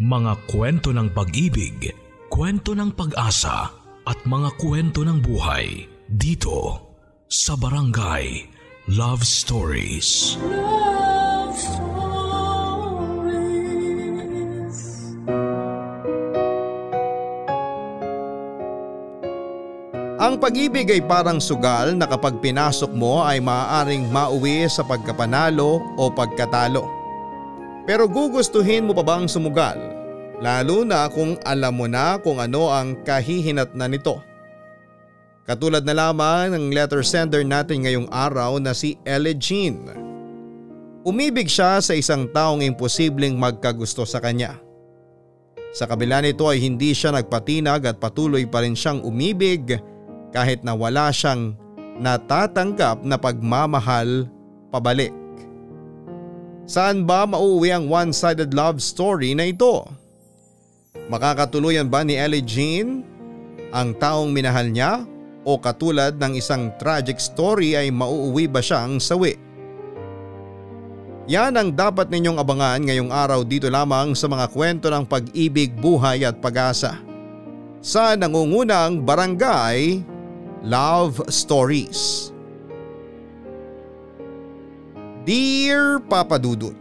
Mga kwento ng pag-ibig, kwento ng pag-asa at mga kwento ng buhay dito sa Barangay Love Stories. Love Stories. Ang pag-ibig ay parang sugal na kapag pinasok mo ay maaaring mauwi sa pagkapanalo o pagkatalo. Pero gugustuhin mo pa bang sumugal? Lalo na kung alam mo na kung ano ang kahihinatnan nito. Katulad na lamang ng letter sender natin ngayong araw na si Ely Jean. Umibig siya sa isang taong imposibleng magkagusto sa kanya. Sa kabila nito ay hindi siya nagpatinag at patuloy pa rin siyang umibig kahit na wala siyang natatanggap na pagmamahal pabalik. Saan ba mauwi ang one-sided love story na ito? Makakatuluyan ba ni Ely Jean ang taong minahal niya o katulad ng isang tragic story ay mauuwi ba siyang sawi? Yan ang dapat ninyong abangan ngayong araw dito lamang sa mga kwento ng pag-ibig, buhay at pag-asa. Sa nangungunang Barangay Love Stories. Dear Papa Dudut,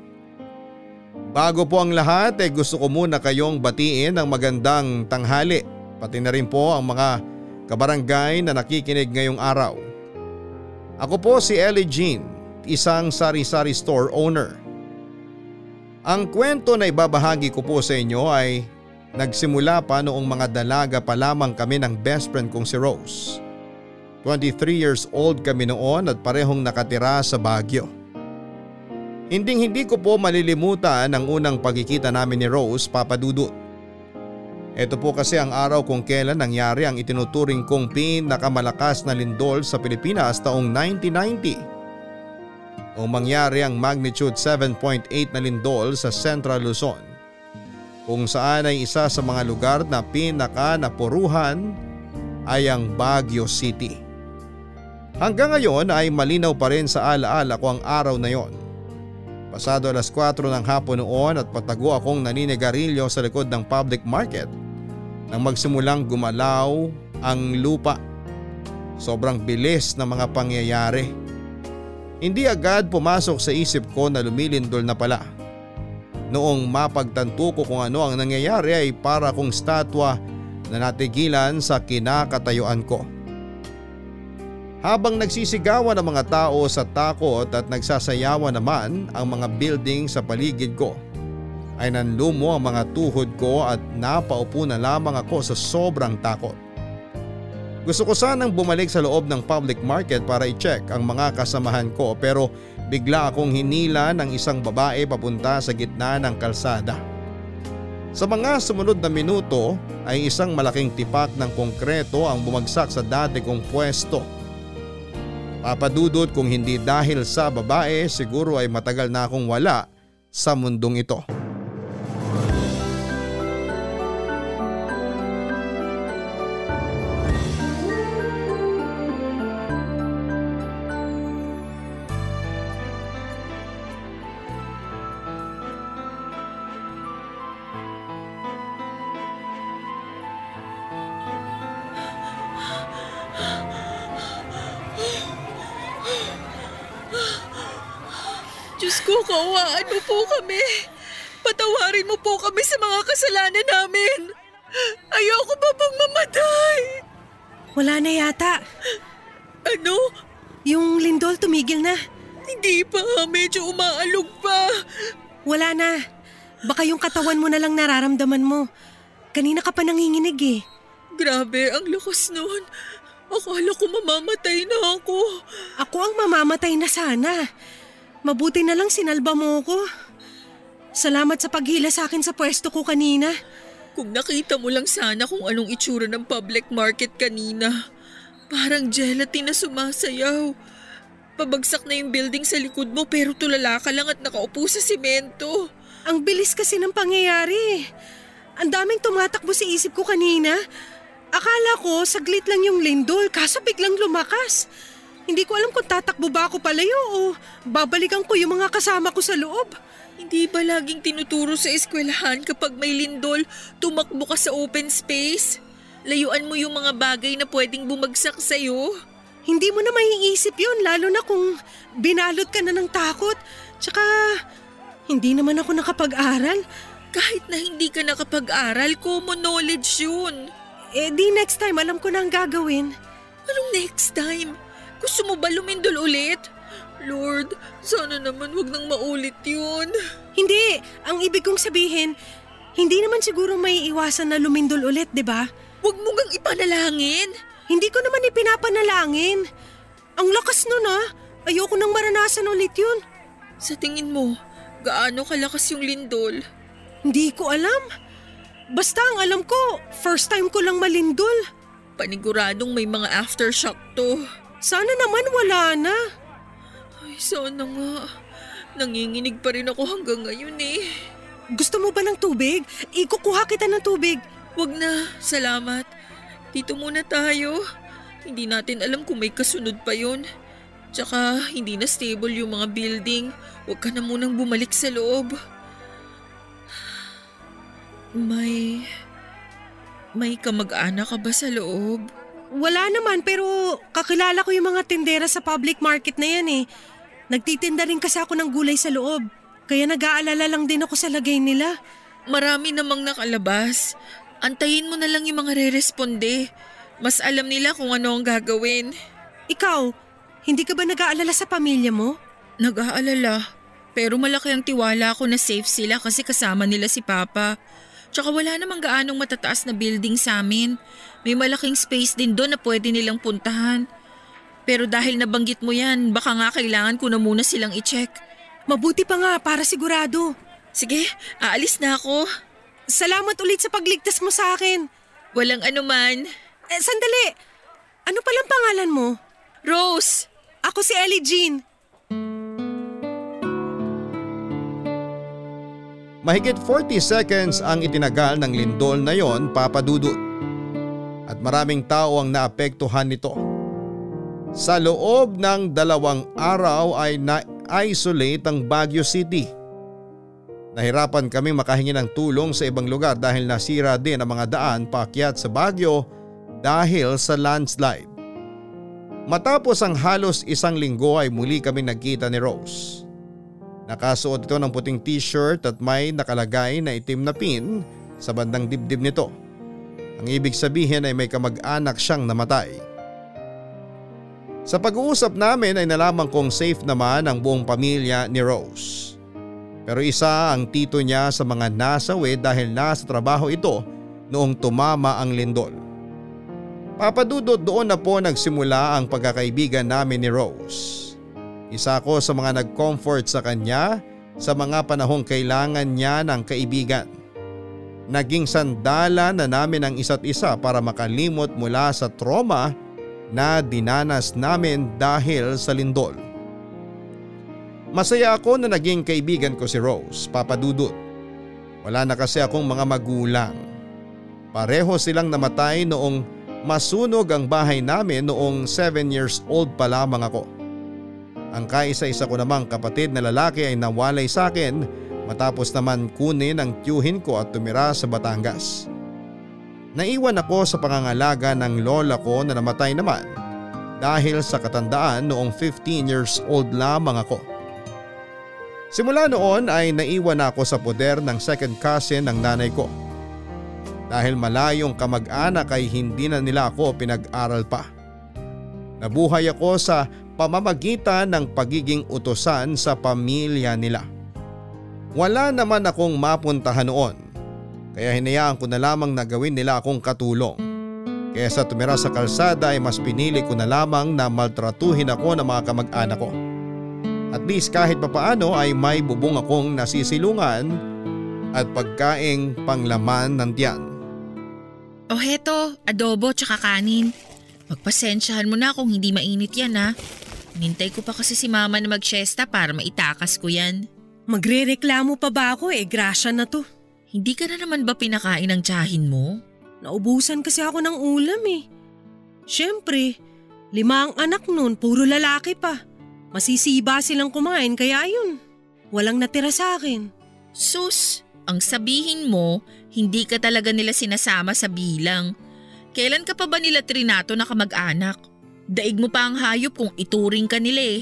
bago po ang lahat ay gusto ko muna kayong batiin ng magandang tanghali, pati na rin po ang mga kabarangay na nakikinig ngayong araw. Ako po si Ely Jean, isang sari-sari store owner. Ang kwento na ibabahagi ko po sa inyo ay nagsimula pa noong mga dalaga pa lamang kami ng best friend kong si Rose. 23 years old kami noon at parehong nakatira sa Baguio. Hindi ko po malilimutan ang unang pagkikita namin ni Rose, Papa Dudut. Ito po kasi ang araw kung kailan nangyari ang itinuturing kong pinakamalakas na lindol sa Pilipinas taong 1990. O mangyari ang magnitude 7.8 na lindol sa Central Luzon, kung saan ay isa sa mga lugar na pinaka-napuruhan ay ang Baguio City. Hanggang ngayon ay malinaw pa rin sa alaala ko ang araw na yon. Pasado 4:00 ng hapon noon at patago akong naninigarilyo sa likod ng public market nang magsimulang gumalaw ang lupa. Sobrang bilis ng mga pangyayari. Hindi agad pumasok sa isip ko na lumilindol na pala. Noong mapagtanto ko kung ano ang nangyayari ay para akong statwa na natigilan sa kinakatayuan ko. Habang nagsisigawan ang mga tao sa takot at nagsasayawan naman ang mga building sa paligid ko, ay nanlumo ang mga tuhod ko at napaupo na lamang ako sa sobrang takot. Gusto ko sanang bumalik sa loob ng public market para i-check ang mga kasamahan ko, pero bigla akong hinila ng isang babae papunta sa gitna ng kalsada. Sa mga sumunod na minuto ay isang malaking tipak ng konkreto ang bumagsak sa dati kong pwesto. Papadudod kung hindi dahil sa babae siguro ay matagal na akong wala sa mundong ito. Kawawaan mo po kami. Patawarin mo po kami sa mga kasalanan namin. Ayoko pa pong mamatay. Wala na yata. Ano? Yung lindol tumigil na. Hindi pa. Medyo umaalog pa. Wala na. Baka yung katawan mo na lang nararamdaman mo. Kanina ka pa nanginginig eh. Grabe, ang lakas nun. Akala ko mamamatay na ako. Ako ang mamamatay na sana. Mabuti na lang sinalba mo ko. Salamat sa paghila sa akin sa pwesto ko kanina. Kung nakita mo lang sana kung anong itsura ng public market kanina. Parang gelatin na sumasayaw. Pabagsak na yung building sa likod mo pero tulala ka lang at nakaupo sa simento. Ang bilis kasi ng pangyayari. Ang daming tumatakbo sa isip ko kanina. Akala ko saglit lang yung lindol kaso biglang lumakas. Hindi ko alam kung tatakbo ba ako palayo o babalikan ko yung mga kasama ko sa loob. Hindi ba laging tinuturo sa eskwelahan kapag may lindol, tumakbo ka sa open space? Layuan mo yung mga bagay na pwedeng bumagsak sa'yo? Hindi mo na maiisip yun, lalo na kung binalot ka na ng takot. Tsaka, hindi naman ako nakapag-aral. Kahit na hindi ka nakapag-aral, common knowledge yun. Eh di next time, alam ko na ang gagawin. Anong next time? Gusto mo ba lumindol ulit? Lord, sana naman wag nang maulit yun. Hindi! Ang ibig kong sabihin, hindi naman siguro maiiwasan na lumindol ulit, di ba? Wag mo ngang ipanalangin! Hindi ko naman ipinapanalangin. Ang lakas nun ah. Ayoko nang maranasan ulit yun. Sa tingin mo, gaano kalakas yung lindol? Hindi ko alam. Basta ang alam ko, first time ko lang malindol. Paniguradong may mga aftershock to. Sana naman wala na. Sana nga. Nanginginig pa rin ako hanggang ngayon eh. Gusto mo ba ng tubig? Ikukuha kita ng tubig. Wag na, salamat. Dito muna tayo. Hindi natin alam kung may kasunod pa yun. Tsaka hindi na stable yung mga building. Wag ka na munang bumalik sa loob. May kamag-anak ka ba sa loob? Wala naman, pero kakilala ko yung mga tindera sa public market na yan eh. Nagtitinda rin kasi ako ng gulay sa loob, kaya nag-aalala lang din ako sa lagay nila. Marami namang nakalabas. Antayin mo na lang yung mga re-responde. Mas alam nila kung ano ang gagawin. Ikaw, hindi ka ba nag-aalala sa pamilya mo? Nag-aalala, pero malaki ang tiwala ko na safe sila kasi kasama nila si Papa. Tsaka wala namang gaanong matataas na building sa amin. May malaking space din doon na pwede nilang puntahan. Pero dahil nabanggit mo yan, baka nga kailangan ko na muna silang i-check. Mabuti pa nga para sigurado. Sige, aalis na ako. Salamat ulit sa pagligtas mo sa akin. Walang anuman. Sandali, ano palang pangalan mo? Rose. Ako si Ely Jean. Mahigit 40 seconds ang itinagal ng lindol na yon, Papa Dudut. At maraming tao ang naapektuhan nito. Sa loob ng 2 araw ay na-isolate ang Baguio City. Nahirapan kaming makahingi ng tulong sa ibang lugar dahil nasira din ang mga daan paakyat sa Baguio dahil sa landslide. Matapos ang halos 1 linggo ay muli kami nagkita ni Rose. Nakasuot ito ng puting t-shirt at may nakalagay na itim na pin sa bandang dibdib nito. Ang ibig sabihin ay may kamag-anak siyang namatay. Sa pag-uusap namin ay nalaman kong safe naman ang buong pamilya ni Rose. Pero isa ang tito niya sa mga nasawi dahil nasa trabaho ito noong tumama ang lindol. Papa Dudut, doon na po nagsimula ang pagkakaibigan namin ni Rose. Isa ako sa mga nag-comfort sa kanya sa mga panahong kailangan niya ng kaibigan. Naging sandala na namin ang isa't isa para makalimot mula sa trauma na dinanas namin dahil sa lindol. Masaya ako na naging kaibigan ko si Rose, Papa Dudut. Wala na kasi akong mga magulang. Pareho silang namatay noong masunog ang bahay namin noong 7 years old pa lamang ako. Ang kaisa-isa ko namang kapatid na lalaki ay nawalay sa akin matapos naman kunin ang tiyuhin ko at tumira sa Batangas. Naiwan ako sa pangangalaga ng lola ko na namatay naman dahil sa katandaan noong 15 years old lamang ako. Simula noon ay naiwan ako sa poder ng second cousin ng nanay ko. Dahil malayong kamag-anak ay hindi na nila ako pinag-aral pa. Nabuhay ako sa pamamagitan ng pagiging utusan sa pamilya nila. Wala naman akong mapuntahan noon. Kaya hinayaan ko na lamang na gawin nila akong katulong. Kaysa tumira sa kalsada ay mas pinili ko na lamang na maltratuhin ako ng mga kamag-anak ko. At least kahit papaano ay may bubong akong nasisilungan at pagkaing panglaman ng tiyan. Oh heto, adobo tsaka kanin. Magpasensyahan mo na kung hindi mainit yan ha. Nintay ko pa kasi si mama na mag-siesta para maitakas ko yan. Magrereklamo pa ba ako eh, grasya na to. Hindi ka na naman ba pinakain ang tiyahin mo? Naubusan kasi ako ng ulam eh. Siyempre, 5 ang anak nun, puro lalaki pa. Masisiba silang kumain kaya yun. Walang natira sa akin. Sus, ang sabihin mo, hindi ka talaga nila sinasama sa bilang. Kailan ka pa ba nila trinato na kamag-anak? Daig mo pa ang hayop kung ituring ka nila eh.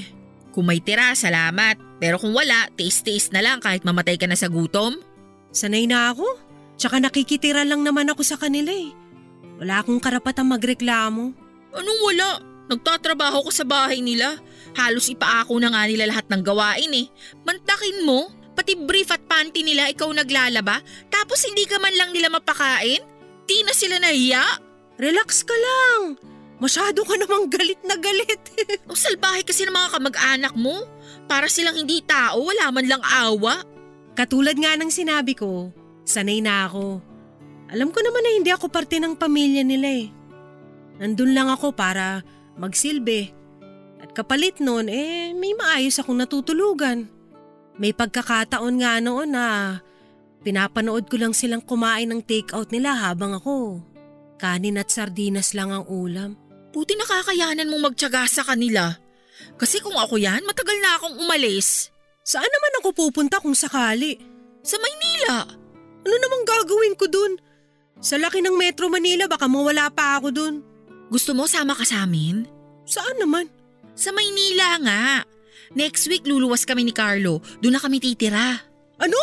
Kung may tira, salamat. Pero kung wala, tiis-tiis na lang kahit mamatay ka na sa gutom. Sanay na ako. Tsaka nakikitira lang naman ako sa kanila eh. Wala akong karapatang magreklamo. Anong wala? Nagtatrabaho ko sa bahay nila. Halos ipaako na nga nila lahat ng gawain eh. Mantakin mo, pati brief at panty nila ikaw naglalaba, tapos hindi ka man lang nila mapakain? Di na sila nahiya? Relax ka lang. Masyado ka namang galit na galit. Ang salbahe kasi ng mga kamag-anak mo. Para silang hindi tao, wala man lang awa. Katulad nga ng sinabi ko, sanay na ako. Alam ko naman na hindi ako parte ng pamilya nila eh. Nandun lang ako para magsilbi. At kapalit nun, may maayos akong natutulugan. May pagkakataon nga noon na pinapanood ko lang silang kumain ng take-out nila habang ako. Kanin at sardinas lang ang ulam. Buti nakakayanan mong magtiyaga sa kanila. Kasi kung ako yan, matagal na akong umalis. Saan naman ako pupunta kung sakali? Sa Maynila. Ano namang gagawin ko dun? Sa laki ng Metro Manila, baka mawala pa ako dun. Gusto mo sama ka sa amin? Saan naman? Sa Maynila nga. Next week luluwas kami ni Carlo. Doon na kami titira. Ano?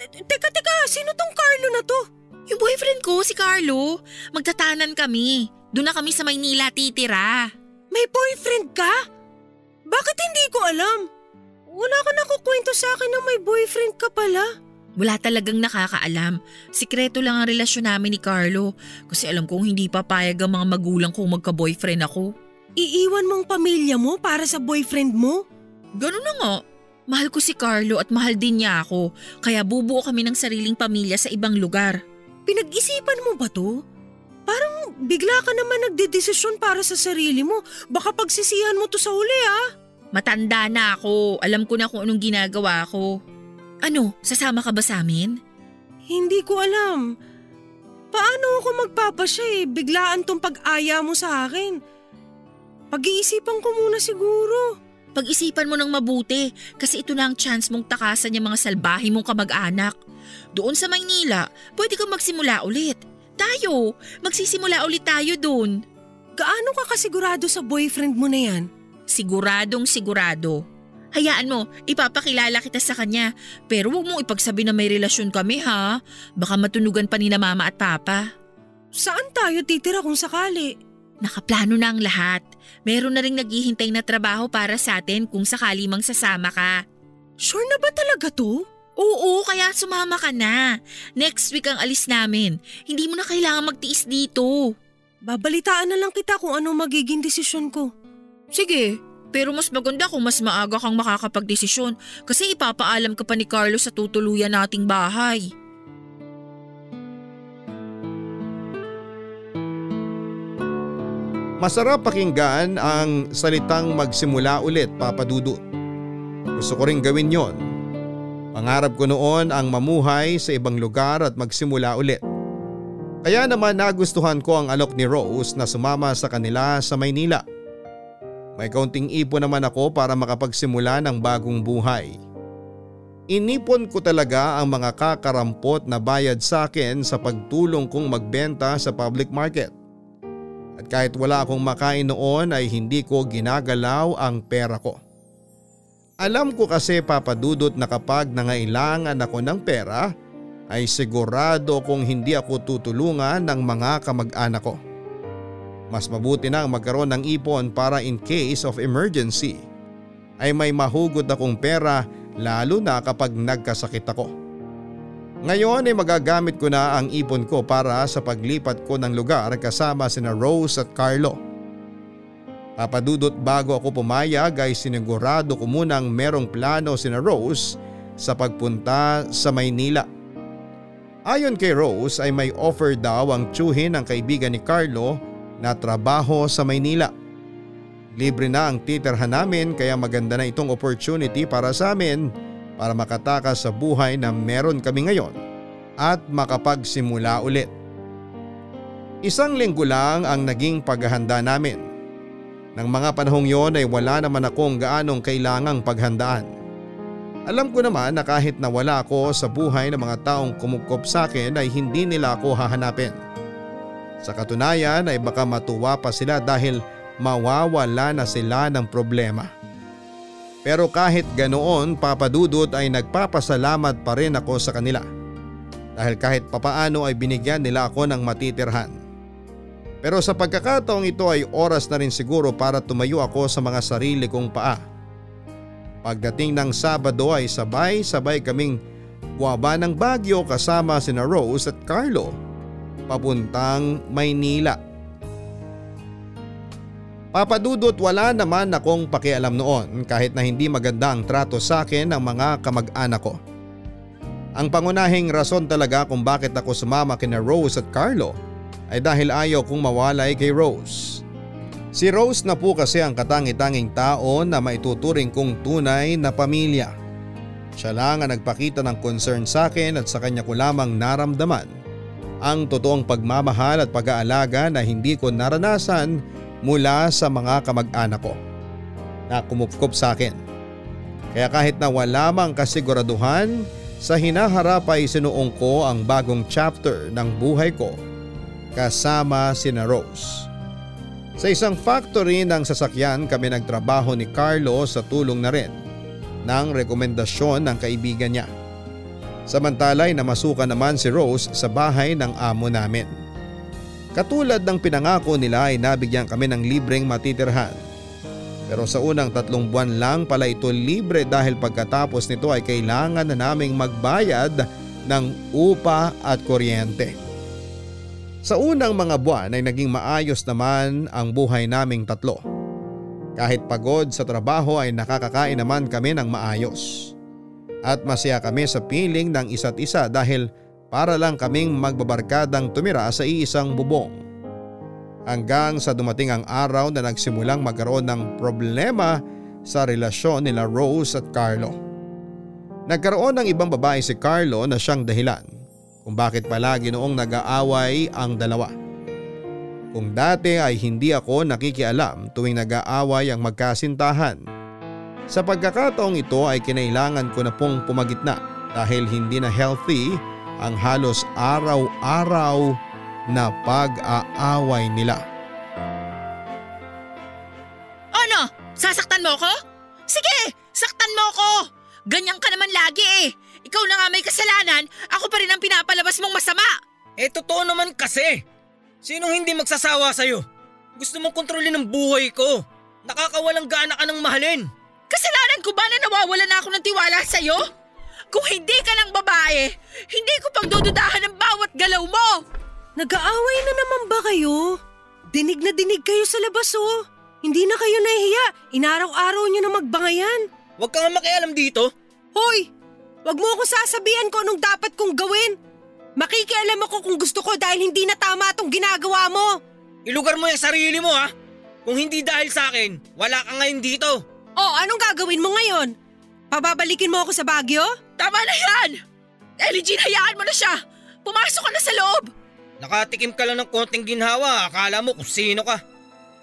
Teka, sino tong Carlo na to? Yung boyfriend ko, si Carlo. Magtatanan kami. Doon na kami sa Maynila titira. May boyfriend ka? Bakit hindi ko alam? Wala ka nakukwento sa akin na may boyfriend ka pala. Wala talagang nakakaalam. Sikreto lang ang relasyon namin ni Carlo. Kasi alam kong hindi papayag ang mga magulang kung magka-boyfriend ako. Iiwan mong pamilya mo para sa boyfriend mo? Ganun na nga. Mahal ko si Carlo at mahal din niya ako. Kaya bubuo kami ng sariling pamilya sa ibang lugar. Pinag-isipan mo ba to? Parang bigla ka naman nagdedesisyon para sa sarili mo. Baka pagsisihan mo to sa huli ah. Matanda na ako. Alam ko na kung anong ginagawa ko. Ano, sasama ka ba sa amin? Hindi ko alam. Paano ako magpapasya eh? Biglaan tong pag-aya mo sa akin. Pag-iisipan ko muna siguro. Pag-isipan mo ng mabuti kasi ito na ang chance mong takasan yung mga salbahe mong kamag-anak. Doon sa Maynila, pwede kang magsimula ulit. Tayo, magsisimula ulit tayo doon. Gaano ka kasigurado sa boyfriend mo na yan? Siguradong sigurado. Hayaan mo, ipapakilala kita sa kanya. Pero huwag mong ipagsabi na may relasyon kami ha. Baka matunugan pa nila mama at papa. Saan tayo titira kung sakali? Nakaplano na ang lahat. Meron na ring naghihintay na trabaho para sa atin kung sakali mang sasama ka. Sure na ba talaga to? Oo, kaya sumama ka na. Next week ang alis namin. Hindi mo na kailangan magtiis dito. Babalitaan na lang kita kung ano magiging desisyon ko. Sige, pero mas maganda kung mas maaga kang makakapagdesisyon kasi ipapaalam ka pa ni Carlo sa tutuluyan nating bahay. Masarap pakinggan ang salitang magsimula ulit, Papa Dudut. Gusto ko rin gawin yon. Pangarap ko noon ang mamuhay sa ibang lugar at magsimula ulit. Kaya naman nagustuhan ko ang alok ni Rose na sumama sa kanila sa Maynila. May kaunting ipon naman ako para makapagsimula ng bagong buhay. Inipon ko talaga ang mga kakarampot na bayad sa akin sa pagtulong kong magbenta sa public market. At kahit wala akong makain noon ay hindi ko ginagalaw ang pera ko. Alam ko kasi Papa Dudut na kapag nangailangan ako ng pera ay sigurado kong hindi ako tutulungan ng mga kamag-anak ko. Mas mabuti na magkaroon ng ipon para in case of emergency ay may mahugot akong pera lalo na kapag nagkasakit ako. Ngayon ay magagamit ko na ang ipon ko para sa paglipat ko ng lugar kasama sina Rose at Carlo. Papa Dudut, bago ako pumayag ay sinigurado ko munang merong plano sina Rose sa pagpunta sa Maynila. Ayon kay Rose ay may offer daw ang tiyuhin ng kaibigan ni Carlo na trabaho sa Maynila. Libre na ang titirhan namin kaya maganda na itong opportunity para sa amin para makatakas sa buhay na meron kami ngayon at makapagsimula ulit. Isang linggo lang ang naging paghahanda namin. Nang mga panahong yon ay wala naman akong gaanong kailangang paghandaan. Alam ko naman na kahit nawala ako sa buhay ng mga taong kumukop sa akin ay hindi nila ako hahanapin. Sa katunayan ay baka matuwa pa sila dahil mawawala na sila ng problema. Pero kahit ganoon, Papa Dudut, ay nagpapasalamat pa rin ako sa kanila. Dahil kahit papaano ay binigyan nila ako ng matitirhan. Pero sa pagkakataong ito ay oras na rin siguro para tumayo ako sa mga sarili kong paa. Pagdating ng Sabado ay sabay-sabay kaming waba ng Baguio kasama sina Rose at Carlo papuntang Maynila. Papa Dudut, wala naman akong pakialam noon kahit na hindi maganda ang trato sa akin ng mga kamag-anak ko. Ang pangunahing rason talaga kung bakit ako sumama kina Rose at Carlo ay dahil ayaw kong mawalay kay Rose. Si Rose na po kasi ang katangi-tanging tao na maituturing kong tunay na pamilya. Siya lang ang nagpakita ng concern sa akin at sa kanya ko lamang naramdaman ang totoong pagmamahal at pag-aalaga na hindi ko naranasan mula sa mga kamag-anak ko na kumupkop sa akin. Kaya kahit na wala mang kasiguraduhan, sa hinaharap ay sinuong ko ang bagong chapter ng buhay ko kasama sina Rose. Sa isang factory ng sasakyan kami nagtrabaho ni Carlo sa tulong na rin ng rekomendasyon ng kaibigan niya. Samantala ay namasukan naman si Rose sa bahay ng amo namin. Katulad ng pinangako nila ay nabigyan kami ng libreng matitirhan. Pero sa unang 3 buwan lang pala ito libre dahil pagkatapos nito ay kailangan na naming magbayad ng upa at kuryente. Sa unang mga buwan ay naging maayos naman ang buhay naming tatlo. Kahit pagod sa trabaho ay nakakakain naman kami ng maayos. At masaya kami sa piling ng isa't isa dahil para lang kaming magbabarkadang tumira sa iisang bubong. Hanggang sa dumating ang araw na nagsimulang magkaroon ng problema sa relasyon nila Rose at Carlo. Nagkaroon ng ibang babae si Carlo na siyang dahilan kung bakit palagi noong nag-aaway ang dalawa. Kung dati ay hindi ako nakikialam tuwing nag-aaway ang magkasintahan. Sa pagkakataong ito ay kinailangan ko na pong pumagitna dahil hindi na healthy ang halos araw-araw na pag-aaway nila. Ano? Sasaktan mo ko? Sige, saktan mo ko! Ganyan ka naman lagi eh! Ikaw na nga may kasalanan, ako pa rin ang pinapalabas mong masama. Eh totoo naman kasi. Sinong hindi magsasawa sa'yo? Gusto mong kontrolin ang buhay ko. Nakakawalang gaana ka ng mahalin. Kasalanan ko ba na nawawala na ako ng tiwala sa'yo? Kung hindi ka ng babae, hindi ko pang dududahan ang bawat galaw mo. Nag-aaway na naman ba kayo? Dinig na dinig kayo sa labas oh. Hindi na kayo nahihiya. Inaraw-araw niyo na magbangayan. Huwag kang makialam dito. Hoy! Wag mo ako sasabihan ko anong dapat kong gawin. Makikialam ako kung gusto ko dahil hindi na tama itong ginagawa mo. Ilugar mo yung sarili mo ha. Kung hindi dahil sa akin, wala ka ngayon dito. Oh, anong gagawin mo ngayon? Pababalikin mo ako sa Baguio? Tama na yan! Ely Jean, hayaan mo na siya! Pumasok ka na sa loob! Nakatikim ka lang ng konting ginhawa, akala mo kung sino ka.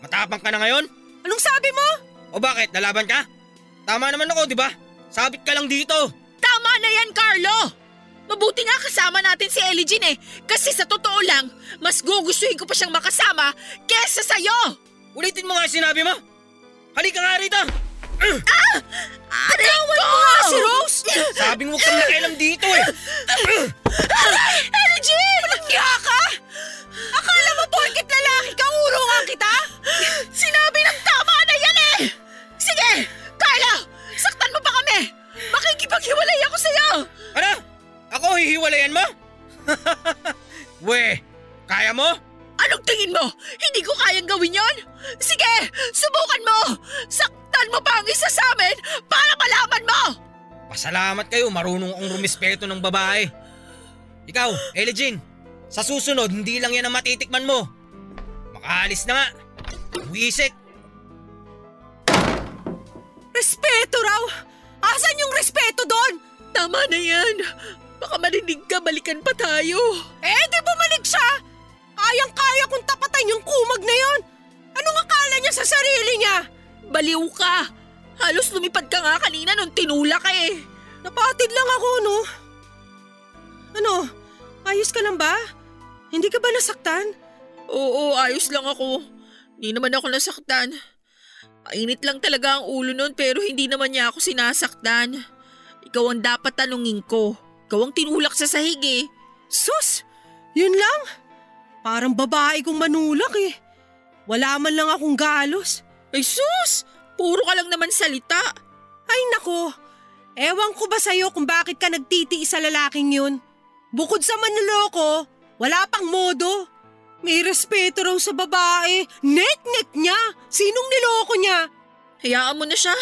Matapang ka na ngayon? Anong sabi mo? O bakit, lalaban ka? Tama naman ako, di ba? Sabit ka lang dito! Tama na yan, Carlo! Mabuti nga kasama natin si Ely Jean eh, kasi sa totoo lang, mas gugustuhin ko pa siyang makasama kesa sa'yo! Ulitin mo nga yung sinabi mo! Halika nga rito! Ah! Atawan mo nga si Rose! Sabing huwag kang nakialam dito eh! Ely Jean! Malangya ka! Akala mo porkit lalaki ka, uro nga kita? Sinabi ng tama na yan eh! Sige, Carlo! Saktan mo pa kami! Makikipaghiwalay ako sa'yo! Ano? Ako hihiwalayan mo? We, kaya mo? Anong tingin mo? Hindi ko kayang gawin yon? Sige, subukan mo! Saktan mo pa ang isa sa amin para malaman mo! Pasalamat kayo, marunong akong rumispeto ng babae. Ikaw, Ely Jean, sa susunod hindi lang yan ang matitikman mo. Makaalis na nga. Buisik! Respeto raw! Asan yung respeto doon? Tama na yan. Baka marinig ka, balikan pa tayo. Eh, di bumalik siya. Kayang-kaya kong tapatan yung kumag na yon. Anong akala niya sa sarili niya? Baliw ka. Halos lumipad ka nga kanina nung tinula ka eh. Napaatid lang ako, no? Ano? Ayos ka lang ba? Hindi ka ba nasaktan? Oo, ayos lang ako. Hindi naman ako nasaktan. Mainit lang talaga ang ulo nun pero hindi naman niya ako sinasaktan. Ikaw ang dapat tanungin ko. Ikaw ang tinulak sa sahig eh. Sus! Yun lang? Parang babae kong manulak eh. Wala man lang akong galos. Ay sus! Puro ka lang naman salita. Ay nako! Ewan ko ba sa'yo kung bakit ka nagtitiis sa lalaking yun? Bukod sa manloloko, wala pang modo. May respeto raw sa babae. Nek-nek niya. Sinong niloko niya? Hayaan mo na siya.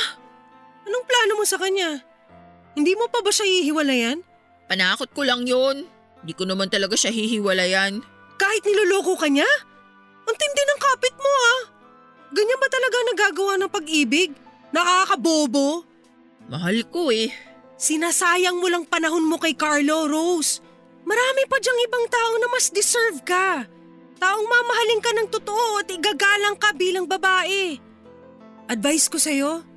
Anong plano mo sa kanya? Hindi mo pa ba siya hihiwalayan? Panakot ko lang yun. Hindi ko naman talaga siya hihiwalayan. Kahit niloloko ka niya? Ang tindi ng kapit mo ah. Ganyan ba talaga nagagawa ng pag-ibig? Nakakabobo? Mahal ko eh. Sinasayang mo lang panahon mo kay Carlo, Rose. Marami pa dyang ibang tao na mas deserve ka. Taong mamahalin ka ng totoo at igagalang ka bilang babae. Advice ko sa'yo,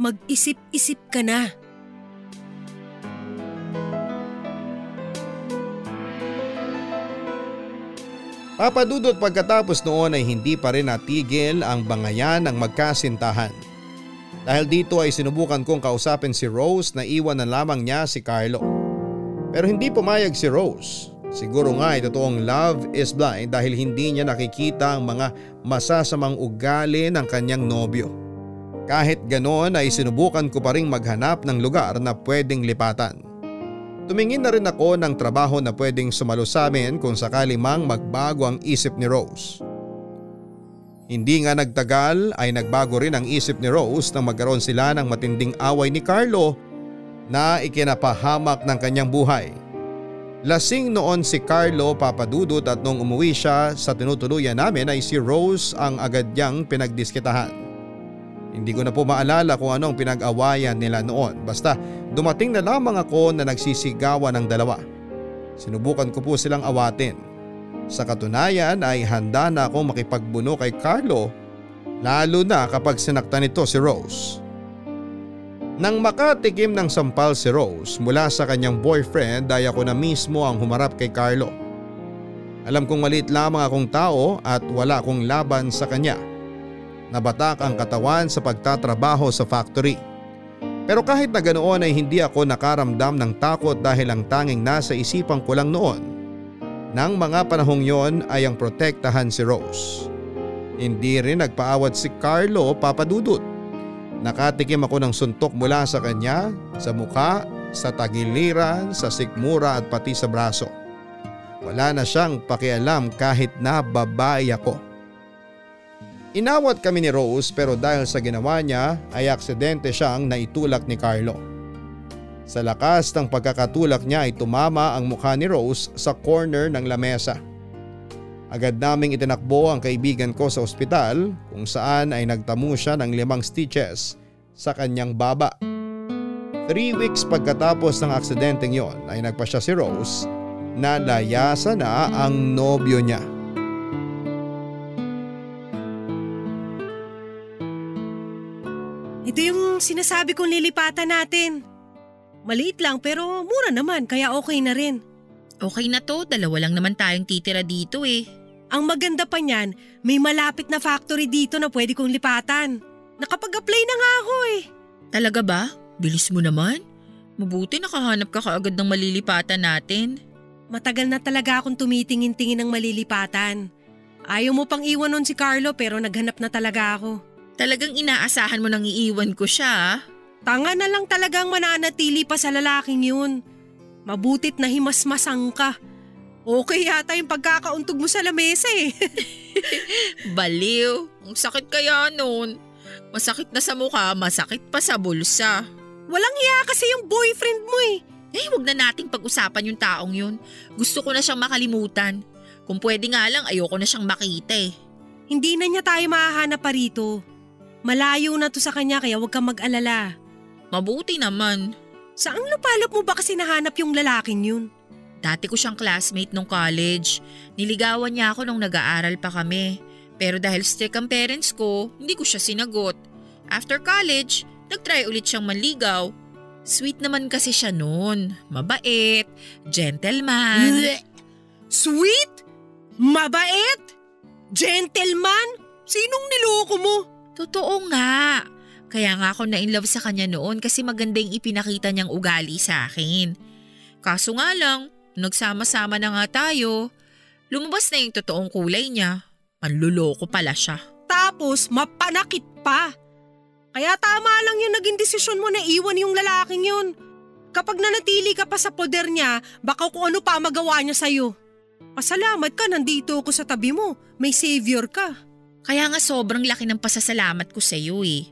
mag-isip-isip ka na. Papa Dudut, pagkatapos noon ay hindi pa rin natigil ang bangayan ng magkasintahan. Dahil dito ay sinubukan kong kausapin si Rose na iwan na lamang niya si Carlo. Pero hindi pumayag si Rose. Siguro nga ay totoong love is blind dahil hindi niya nakikita ang mga masasamang ugali ng kanyang nobyo. Kahit ganoon ay sinubukan ko pa rin maghanap ng lugar na pwedeng lipatan. Tumingin na rin ako ng trabaho na pwedeng sumalo sa amin kung sakali mang magbago ang isip ni Rose. Hindi nga nagtagal ay nagbago rin ang isip ni Rose nang magkaroon sila ng matinding away ni Carlo na ikinapahamak ng kanyang buhay. Lasing noon si Carlo, Papa Dudut, at nung umuwi siya sa tinutuluyan namin ay si Rose ang agad niyang pinagdiskitahan. Hindi ko na po maalala kung anong pinag-awayan nila noon, basta dumating na lamang ako na nagsisigawan ng dalawa. Sinubukan ko po silang awatin. Sa katunayan ay handa na akong makipagbuno kay Carlo, lalo na kapag sinaktan nito si Rose. Nang makatikim ng sampal si Rose mula sa kanyang boyfriend ay ako na mismo ang humarap kay Carlo. Alam kong maliit lamang akong tao at wala akong laban sa kanya. Nabatak ang katawan sa pagtatrabaho sa factory. Pero kahit na ganoon ay hindi ako nakaramdam ng takot dahil ang tanging nasa isipan ko lang noon. Nang mga panahong yon ay ang protektahan si Rose. Hindi rin nagpaawat si Carlo, Papa Dudut. Nakatikim ako ng suntok mula sa kanya, sa mukha, sa tagiliran, sa sikmura at pati sa braso. Wala na siyang pakialam kahit na babae ako. Inawat kami ni Rose pero dahil sa ginawa niya ay aksidente siyang naitulak ni Carlo. Sa lakas ng pagkakatulak niya ay tumama ang mukha ni Rose sa corner ng lamesa. Agad naming itinakbo ang kaibigan ko sa ospital kung saan ay nagtamu siya ng 5 stitches sa kanyang baba. 3 weeks pagkatapos ng aksidenteng yon ay nagpa siya si Rose na layasa na ang nobyo niya. Ito yung sinasabi kong lilipatan natin. Maliit lang pero mura naman kaya okay na rin. Okay na to, 2 lang naman tayong titira dito eh. Ang maganda pa niyan, may malapit na factory dito na pwede kong lipatan. Nakapag-apply na nga ako eh. Talaga ba? Bilis mo naman. Mabuti nakahanap ka kaagad ng malilipatan natin. Matagal na talaga akong tumitingin-tingin ng malilipatan. Ayaw mo pang iwan nun si Carlo pero naghanap na talaga ako. Talagang inaasahan mo nang iiwan ko siya. Tanga na lang talagang mananatili pa sa lalaking yun. Mabutit na himasmasang ka. Okay yata yung pagkakauntog mo sa lamesa eh. Baliw. Ang sakit kaya nun. Masakit na sa mukha, masakit pa sa bulsa. Walang iya kasi yung boyfriend mo eh. Eh huwag na nating pag-usapan yung taong yun. Gusto ko na siyang makalimutan. Kung pwede nga lang ayoko na siyang makita eh. Hindi na niya tayo mahahanap pa rito. Malayo na to sa kanya kaya huwag kang mag-alala. Mabuti naman. Saang lupalop mo ba kasi nahanap yung lalaking yun? Dati ko siyang classmate nung college. Niligawan niya ako nung nag-aaral pa kami. Pero dahil strict ang parents ko, hindi ko siya sinagot. After college, nagtry ulit siyang manligaw. Sweet naman kasi siya noon. Mabait, gentleman. Sweet? Mabait? Gentleman? Sinong niloko mo? Totoo nga. Kaya nga ako na-inlove sa kanya noon kasi maganda yung ipinakita niyang ugali sa akin. Kaso nga lang, nagsama-sama na nga tayo. Lumabas na yung totoong kulay niya. Manluloko pala siya. Tapos mapanakit pa. Kaya tama lang yung naging desisyon mo na iwan yung lalaking yun. Kapag nanatili ka pa sa poder niya, baka kung ano pa magawa niya sa'yo. Pasalamat ka, nandito ako sa tabi mo. May savior ka. Kaya nga sobrang laki ng pasasalamat ko sa'yo eh.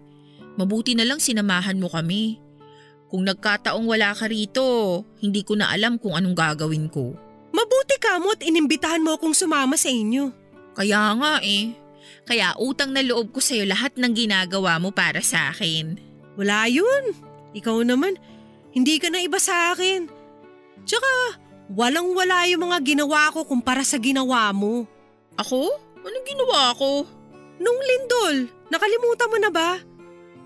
Mabuti na lang sinamahan mo kami. Kung nagkataong wala ka rito, hindi ko na alam kung anong gagawin ko. Mabuti ka mo at inimbitahan mo akong sumama sa inyo. Kaya nga eh. Kaya utang na loob ko sa'yo lahat ng ginagawa mo para sa akin. Wala yun. Ikaw naman, hindi ka na iba sa akin. Tsaka, walang-wala yung mga ginawa ko kumpara sa ginawa mo. Ako? Anong ginawa ko? Nung lindol, nakalimutan mo na ba?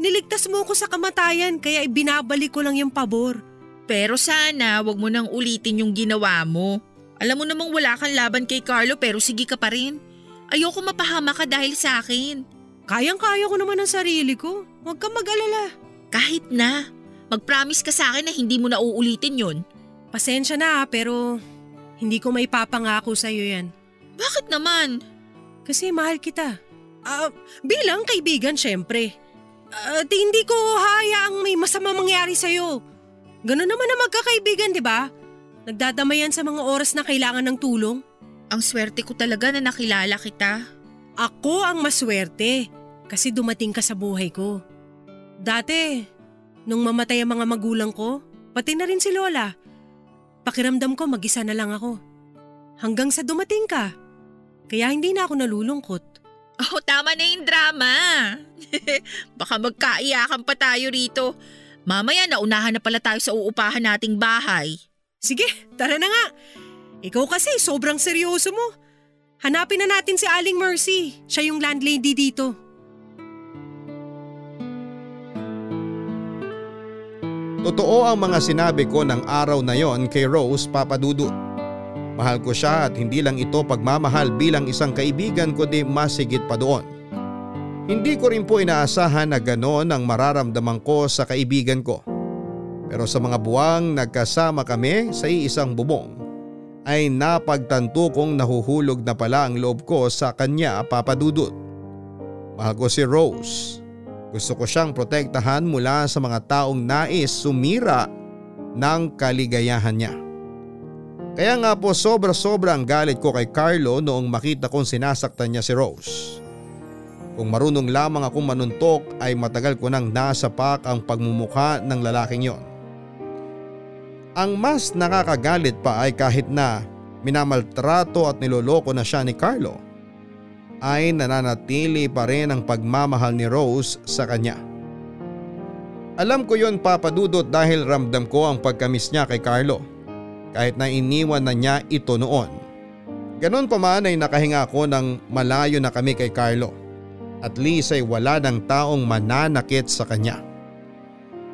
Niligtas mo ko sa kamatayan kaya ibinabalik ko lang yung pabor. Pero sana wag mo nang ulitin yung ginawa mo. Alam mo namang wala kang laban kay Carlo pero sige ka pa rin. Ayoko mapahama ka dahil sa akin. Kayang-kaya ko naman ang sarili ko. Huwag kang mag-alala. Kahit na. Mag-promise ka sa akin na hindi mo na uulitin yun. Pasensya na pero hindi ko maipapangako sa'yo yan. Bakit naman? Kasi mahal kita. Bilang kaibigan syempre. At hindi ko hayaang may masama mangyari sa'yo. Ganun naman ang magkakaibigan, di ba? Nagdadamayan sa mga oras na kailangan ng tulong. Ang swerte ko talaga na nakilala kita. Ako ang maswerte kasi dumating ka sa buhay ko. Dati, nung mamatay ang mga magulang ko, pati na rin si Lola. Pakiramdam ko mag-isa na lang ako. Hanggang sa dumating ka. Kaya hindi na ako nalulungkot. Oh, tama na yung drama. Baka magkaiyakan pa tayo rito. Mamaya naunahan na pala tayo sa uupahan nating bahay. Sige, tara na nga. Ikaw kasi, sobrang seryoso mo. Hanapin na natin si Aling Mercy. Siya yung landlady dito. Totoo ang mga sinabi ko ng araw na yon kay Rose, Papa Dudut. Mahal ko siya at hindi lang ito pagmamahal bilang isang kaibigan kundi masigit pa doon. Hindi ko rin po inaasahan na ganoon ang mararamdaman ko sa kaibigan ko. Pero sa mga buwang nagkasama kami sa iisang bubong, ay napagtanto kong nahuhulog na pala ang loob ko sa kanya, Papa Dudut. Mahal ko si Rose. Gusto ko siyang protektahan mula sa mga taong nais sumira ng kaligayahan niya. Kaya nga po sobra-sobra ang galit ko kay Carlo noong makita kong sinasaktan niya si Rose. Kung marunong lamang akong manuntok ay matagal ko nang nasapak ang pagmumukha ng lalaking yon. Ang mas nakakagalit pa ay kahit na minamaltrato at niloloko na siya ni Carlo, ay nananatili pa rin ang pagmamahal ni Rose sa kanya. Alam ko yon, Papa Dudut, dahil ramdam ko ang pagkamiss niya kay Carlo kahit na iniwan na niya ito noon. Ganon pa man ay nakahinga ako nang malayo na kami kay Carlo. At least ay wala ng taong mananakit sa kanya.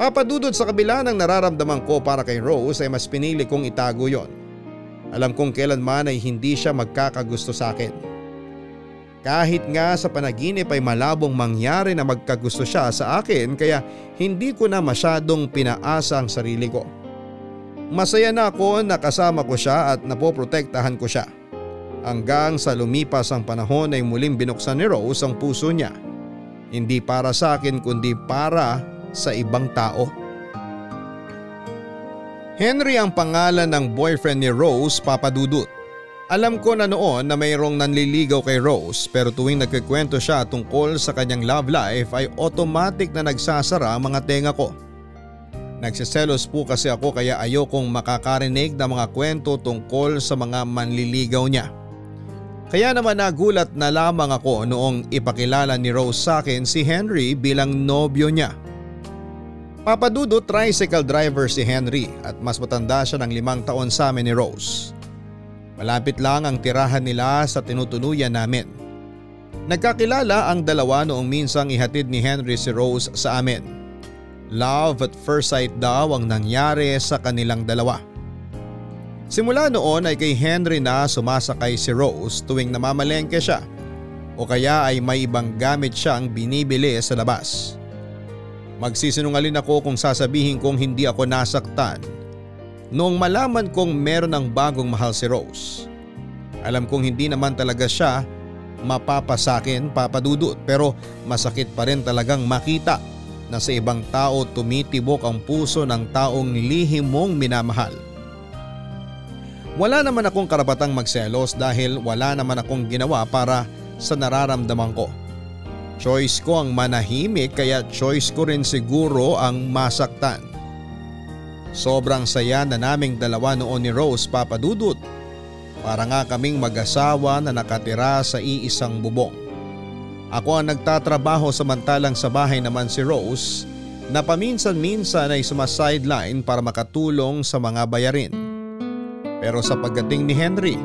Papadudod sa kabila ng nararamdaman ko para kay Rose ay mas pinili kong itago yon. Alam kong kailanman ay hindi siya magkakagusto sa akin. Kahit nga sa panaginip ay malabong mangyari na magkagusto siya sa akin kaya hindi ko na masyadong pinaasa ang sarili ko. Masaya na ako na kasama ko siya at napoprotektahan ko siya. Hanggang sa lumipas ang panahon ay muling binuksan ni Rose ang puso niya. Hindi para sa akin kundi para sa ibang tao. Henry ang pangalan ng boyfriend ni Rose, Papa Dudut. Alam ko na noon na mayroong nanliligaw kay Rose pero tuwing nagkikwento siya tungkol sa kanyang love life ay automatic na nagsasara ang mga tenga ko. Nagsiselos po kasi ako kaya ayokong makakarinig ng mga kwento tungkol sa mga manliligaw niya. Kaya naman nagulat na lamang ako noong ipakilala ni Rose sa akin si Henry bilang nobyo niya. Papa Dudut, tricycle driver si Henry at mas matanda siya ng 5 taon sa amin ni Rose. Malapit lang ang tirahan nila sa tinutuluyan namin. Nagkakilala ang dalawa noong minsang ihatid ni Henry si Rose sa amin. Love at first sight daw ang nangyari sa kanilang dalawa. Simula noon ay kay Henry na sumasakay si Rose tuwing namamalengke siya o kaya ay may ibang gamit siyang binibili sa labas. Magsisinungaling ako kung sasabihin kong hindi ako nasaktan noong malaman kong meron ng bagong mahal si Rose. Alam kong hindi naman talaga siya mapapasakin, Papa Dudut, pero masakit pa rin talagang makita na sa ibang tao tumitibok ang puso ng taong lihim mong minamahal. Wala naman akong karapatang magselos dahil wala naman akong ginawa para sa nararamdaman ko. Choice ko ang manahimik kaya choice ko rin siguro ang masaktan. Sobrang saya na naming dalawa noon ni Rose, Papa Dudut. Para nga kaming mag-asawa na nakatira sa iisang bubong. Ako ang nagtatrabaho samantalang sa bahay naman si Rose na paminsan-minsan ay sumasideline para makatulong sa mga bayarin. Pero sa pagdating ni Henry,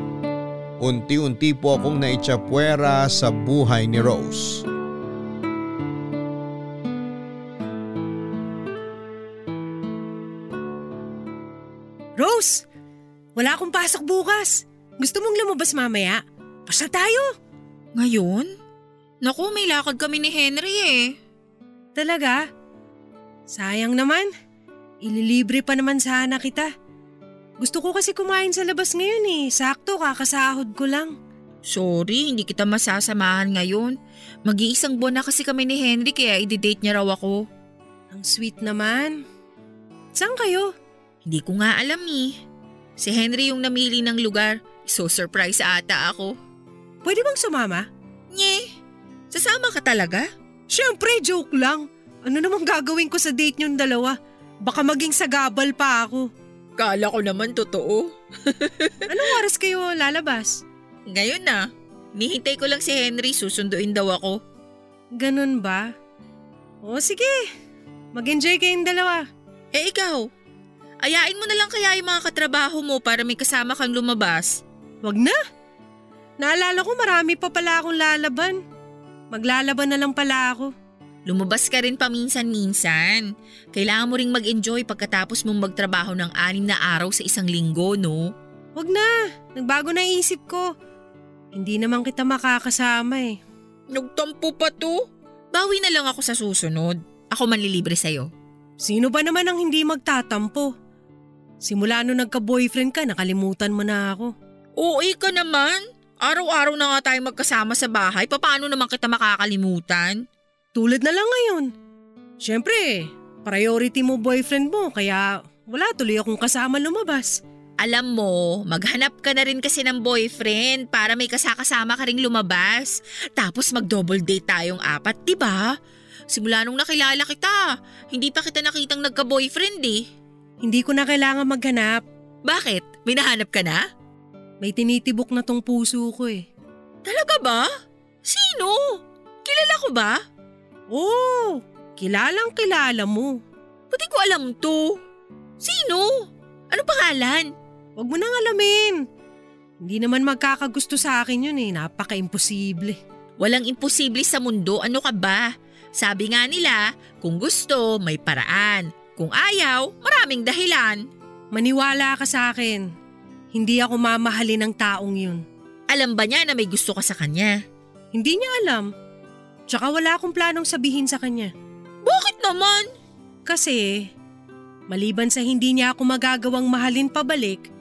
unti-unti po akong naitsapwera sa buhay ni Rose. Rose, wala akong pasok bukas. Gusto mong lumabas mamaya? Pasya tayo. Ngayon? Naku, may lakad kami ni Henry eh. Talaga? Sayang naman. Ililibre pa naman sana kita. Gusto ko kasi kumain sa labas ngayon eh. Sakto, kakasahod ko lang. Sorry, hindi kita masasamahan ngayon. Mag-iisang buwan na kasi kami ni Henry kaya i-date niya raw ako. Ang sweet naman. Saan kayo? Hindi ko nga alam eh. Si Henry yung namili ng lugar. So surprise ata ako. Pwede bang sumama? Nye. Sasama ka talaga? Siyempre, joke lang. Ano namang gagawin ko sa date niyong dalawa? Baka maging sagabal pa ako. Kala ko naman totoo. Anong oras kayo lalabas? Ngayon na. Nihintay ko lang si Henry, susunduin daw ako. Ganun ba? O sige, mag-enjoy kayong dalawa. Eh ikaw, ayain mo na lang kaya yung mga katrabaho mo para may kasama kang lumabas. Wag na. Naalala ko marami pa pala akong lalaban. Maglalaban na lang pala ako. Lumabas ka rin paminsan-minsan. Kailangan mo ring mag-enjoy pagkatapos mong magtrabaho ng 6 na araw sa 1 linggo, no? Wag na. Nagbago na isip ko. Hindi naman kita makakasama eh. Nagtampo pa to. Bawi na lang ako sa susunod. Ako manlilibre sa'yo. Sino ba naman ang hindi magtatampo? Simula nung nagka-boyfriend ka, nakalimutan mo na ako. Uy ka naman. Araw-araw na nga tayo magkasama sa bahay, paano naman kita makakalimutan? Tulad na lang ngayon. Siyempre, priority mo boyfriend mo kaya wala tuloy akong kasama lumabas. Alam mo, maghanap ka na rin kasi ng boyfriend para may kasakasama ka rin lumabas. Tapos mag-double date tayong 4, diba? Simula nung nakilala kita, hindi pa kita nakitang nagka-boyfriend eh. Hindi ko na kailangan maghanap. Bakit? May nahanap ka na? May tinitibok na tong puso ko eh. Talaga ba? Sino? Kilala ko ba? Oo, kilalang kilala mo. Pati ko alam to. Sino? Ano pangalan? Huwag mo nang alamin. Hindi naman magkakagusto sa akin yun eh, napaka-imposible. Walang imposible sa mundo, ano ka ba? Sabi nga nila, kung gusto, may paraan. Kung ayaw, maraming dahilan. Maniwala ka sa akin. Hindi ako mamahalin ng taong yun. Alam ba niya na may gusto ka sa kanya? Hindi niya alam. Tsaka wala akong planong sabihin sa kanya. Bakit naman? Kasi maliban sa hindi niya ako magagawang mahalin pabalik,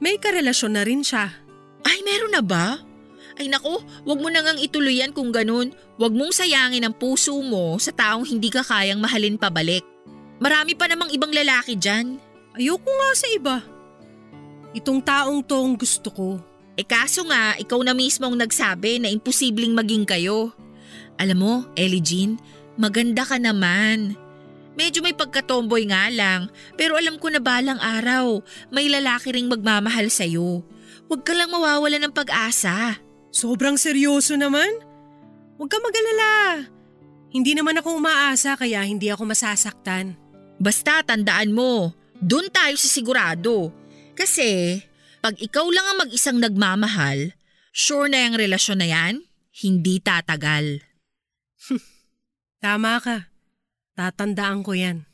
may karelasyon na rin siya. Ay, meron na ba? Ay naku, wag mo na ngang ituluyan kung ganun. Wag mong sayangin ang puso mo sa taong hindi ka kayang mahalin pabalik. Marami pa namang ibang lalaki dyan. Ayoko nga sa iba. Itong taong toong gusto ko. E kaso nga, ikaw na mismo ang nagsabi na imposibleng maging kayo. Alam mo, Ely Jean, maganda ka naman. Medyo may pagkatomboy nga lang, pero alam ko na balang araw, may lalaki ring magmamahal sa'yo. Huwag ka lang mawawala ng pag-asa. Sobrang seryoso naman? Huwag ka mag-alala. Hindi naman ako umaasa kaya hindi ako masasaktan. Basta tandaan mo, dun tayo sisigurado. Kasi pag ikaw lang ang mag-isang nagmamahal, sure na yung relasyon na yan, hindi tatagal. Tama ka. Tatandaan ko yan.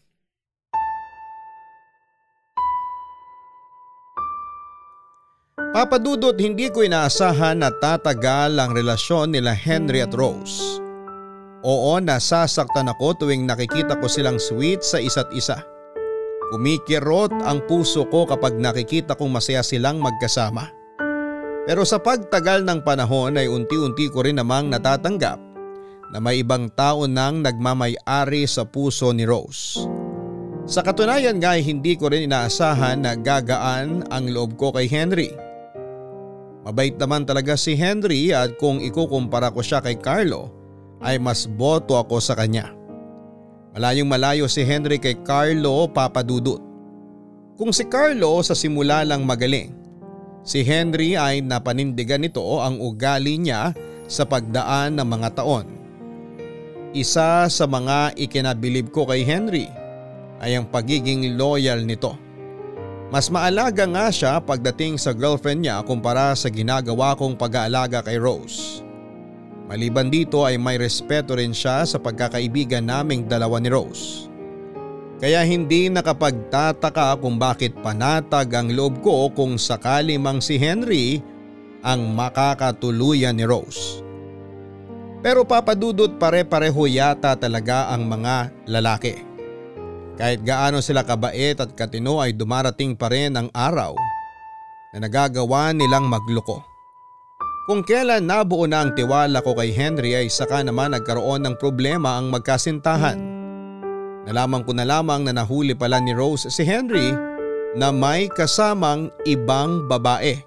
Papa Dudut, hindi ko inaasahan na tatagal ang relasyon nila Henry at Rose. Oo, nasasaktan ako tuwing nakikita ko silang sweet sa isa't isa. Kumikirot ang puso ko kapag nakikita kong masaya silang magkasama. Pero sa pagtagal ng panahon ay unti-unti ko rin namang natatanggap na may ibang tao nang nagmamay-ari sa puso ni Rose. Sa katunayan nga hindi ko rin inaasahan na gagaan ang loob ko kay Henry. Mabait naman talaga si Henry at kung ikukumpara ko siya kay Carlo ay mas boto ako sa kanya. Malayong malayo si Henry kay Carlo, Papa Dudut. Kung si Carlo sa simula lang magaling, si Henry ay napanindigan nito ang ugali niya sa pagdaan ng mga taon. Isa sa mga ikinabilib ko kay Henry ay ang pagiging loyal nito. Mas maalaga nga siya pagdating sa girlfriend niya kumpara sa ginagawa kong pag-aalaga kay Rose. Maliban dito ay may respeto rin siya sa pagkakaibigan naming dalawa ni Rose. Kaya hindi nakapagtataka kung bakit panatag ang loob ko kung sakali mang si Henry ang makakatuluyan ni Rose. Pero Papa Dudut, pare-pareho yata talaga ang mga lalaki. Kahit gaano sila kabait at katino ay dumarating pa rin ang araw na nagagawa nilang magloko. Kung kailan nabuo na ang tiwala ko kay Henry ay saka naman nagkaroon ng problema ang magkasintahan. Nalaman ko na lamang na nahuli pala ni Rose si Henry na may kasamang ibang babae.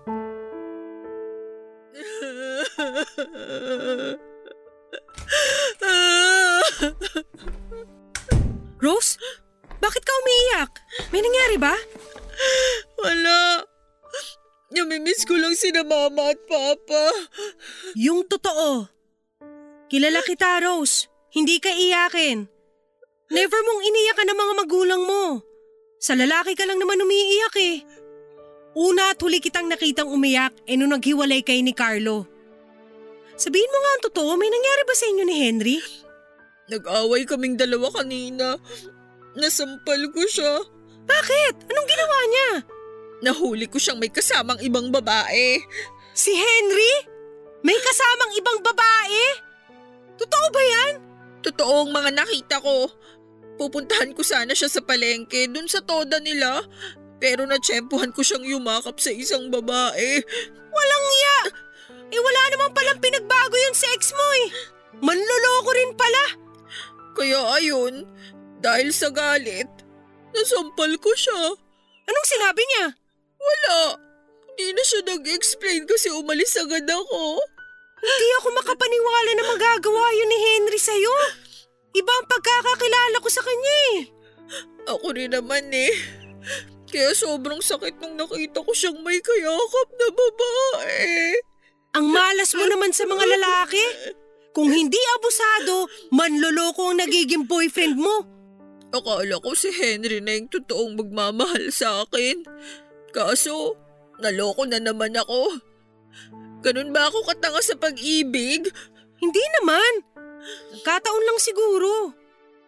Rose? Bakit ka umiiyak? May nangyari ba? Wala. Namimiss ko lang sina Mama at Papa. Yung totoo. Kilala kita, Rose. Hindi ka iyakin. Never mong iniyakan ng mga magulang mo. Sa lalaki ka lang naman umiiyak eh. Una at huli kitang nakitang umiyak eh nung naghiwalay kayo ni Carlo. Sabihin mo nga ang totoo, may nangyari ba sa inyo ni Henry? Nag-away kaming dalawa kanina. Nasampal ko siya. Bakit? Anong ginawa niya? Nahuli ko siyang may kasamang ibang babae. Si Henry? May kasamang ibang babae? Totoo ba yan? Totoong mga nakita ko. Pupuntahan ko sana siya sa palengke, dun sa toda nila. Pero natsyempohan ko siyang yumakap sa isang babae. Walang iya! Eh wala naman palang pinagbago yun sa ex mo eh. Manloloko rin pala. Kaya ayun... Dahil sa galit, nasampal ko siya. Anong sinabi niya? Wala. Hindi na siya nag-explain kasi umalis agad ako. Hindi ako makapaniwala na magagawa yun ni Henry sa'yo. Iba ang pagkakakilala ko sa kanya eh. Ako rin naman eh. Kaya sobrang sakit nung nakita ko siyang may kayakap na babae. Ang malas mo naman sa mga lalaki. Kung hindi abusado, manloloko ang nagiging boyfriend mo. Akala ko si Henry na yung totoong magmamahal sa akin. Kaso, naloko na naman ako. Ganun ba ako katanga sa pag-ibig? Hindi naman. Nagkataon lang siguro.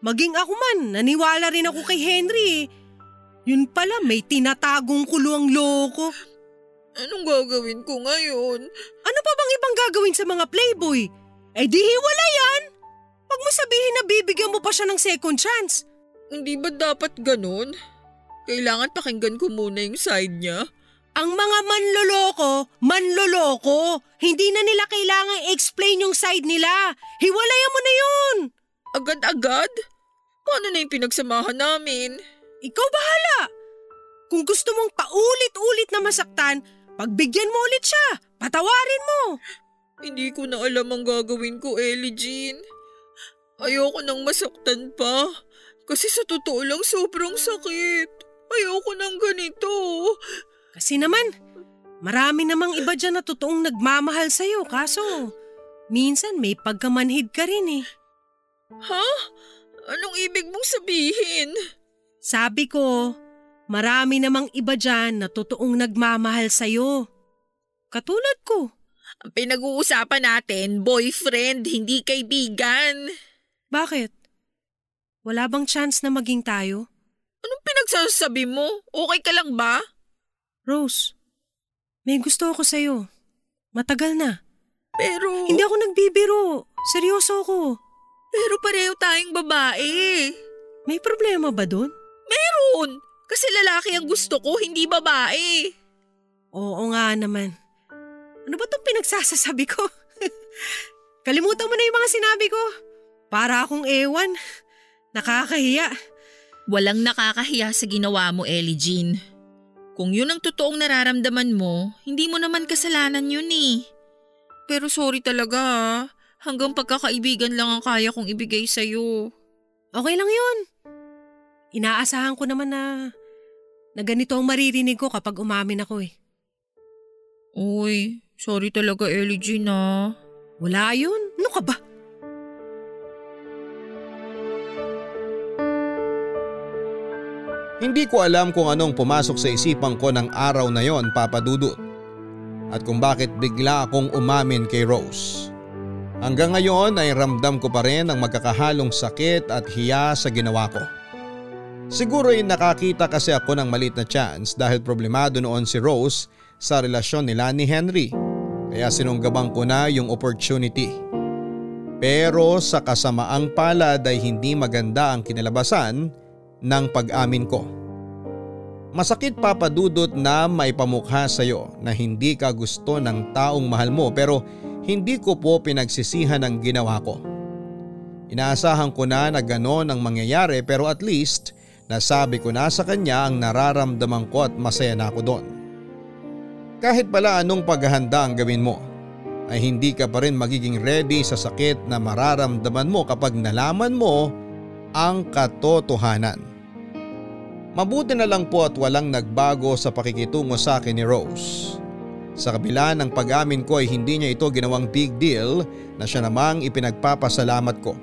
Maging ako man, naniwala rin ako kay Henry. Yun pala, may tinatagong kulo ang loko. Anong gagawin ko ngayon? Ano pa bang ibang gagawin sa mga playboy? Eh di hiwala yan! Huwag mo sabihin na bibigyan mo pa siya ng second chance. Hindi ba dapat ganun? Kailangan pakinggan ko muna yung side niya. Ang mga manloloko. Hindi na nila kailangan explain yung side nila. Hiwalayan mo na yun. Agad-agad? Paano na yung pinagsamahan namin? Ikaw bahala. Kung gusto mong paulit-ulit na masaktan, pagbigyan mo ulit siya. Patawarin mo. Hindi ko na alam ang gagawin ko, Ely Jean. Ayoko nang masaktan pa. Kasi sa totoo lang sobrang sakit. Ayoko nang ganito. Kasi naman, marami namang iba dyan na totoong nagmamahal sa'yo. Kaso, minsan may pagkamanhid ka rin eh. Ha? Anong ibig mong sabihin? Sabi ko, marami namang iba dyan na totoong nagmamahal sa'yo. Katulad ko. Ang pinag-uusapan natin, boyfriend, hindi kaibigan. Bakit? Wala bang chance na maging tayo? Anong pinagsasabi mo? Okay ka lang ba? Rose, May gusto ako sa'yo. Matagal na. Pero… Hindi ako nagbibiro. Seryoso ako. Pero pareho tayong babae. May problema ba dun? Meron! Kasi lalaki ang gusto ko, hindi babae. Oo nga naman. Ano ba itong pinagsasasabi ko? Kalimutan mo na yung mga sinabi ko. Para akong ewan. Nakakahiya. Walang nakakahiya sa ginawa mo, Ely Jean. Kung yun ang totoong nararamdaman mo, hindi mo naman kasalanan yun eh. Pero sorry talaga ah. Hanggang pagkakaibigan lang ang kaya kong ibigay sa'yo. Okay lang yun. Inaasahan ko naman na ganito ang maririnig ko kapag umamin ako eh. Uy, sorry talaga Ely Jean ah. Wala yun. Ano ka ba? Hindi ko alam kung anong pumasok sa isipan ko ng araw na yon, Papa Dudut. At kung bakit bigla akong umamin kay Rose. Hanggang ngayon ay ramdam ko pa rin ang magkakahalong sakit at hiya sa ginawa ko. Siguro ay nakakita kasi ako ng maliit na chance dahil problemado noon si Rose sa relasyon nila ni Henry. Kaya sinunggabang ko na yung opportunity. Pero sa kasamaang palad ay hindi maganda ang kinalabasan ng pag-amin ko. Masakit Papa Dudut na maipamukha sa'yo na hindi ka gusto ng taong mahal mo pero hindi ko po pinagsisihan ang ginawa ko. Inaasahan ko na na ganon ang mangyayari pero at least nasabi ko na sa kanya ang nararamdaman ko at masaya na ako doon. Kahit pala anong paghahanda ang gawin mo, ay hindi ka pa rin magiging ready sa sakit na mararamdaman mo kapag nalaman mo ang katotohanan. Mabuti na lang po at walang nagbago sa pakikitungo sa akin ni Rose. Sa kabila ng pag-amin ko ay hindi niya ito ginawang big deal na siya namang ipinagpapasalamat ko.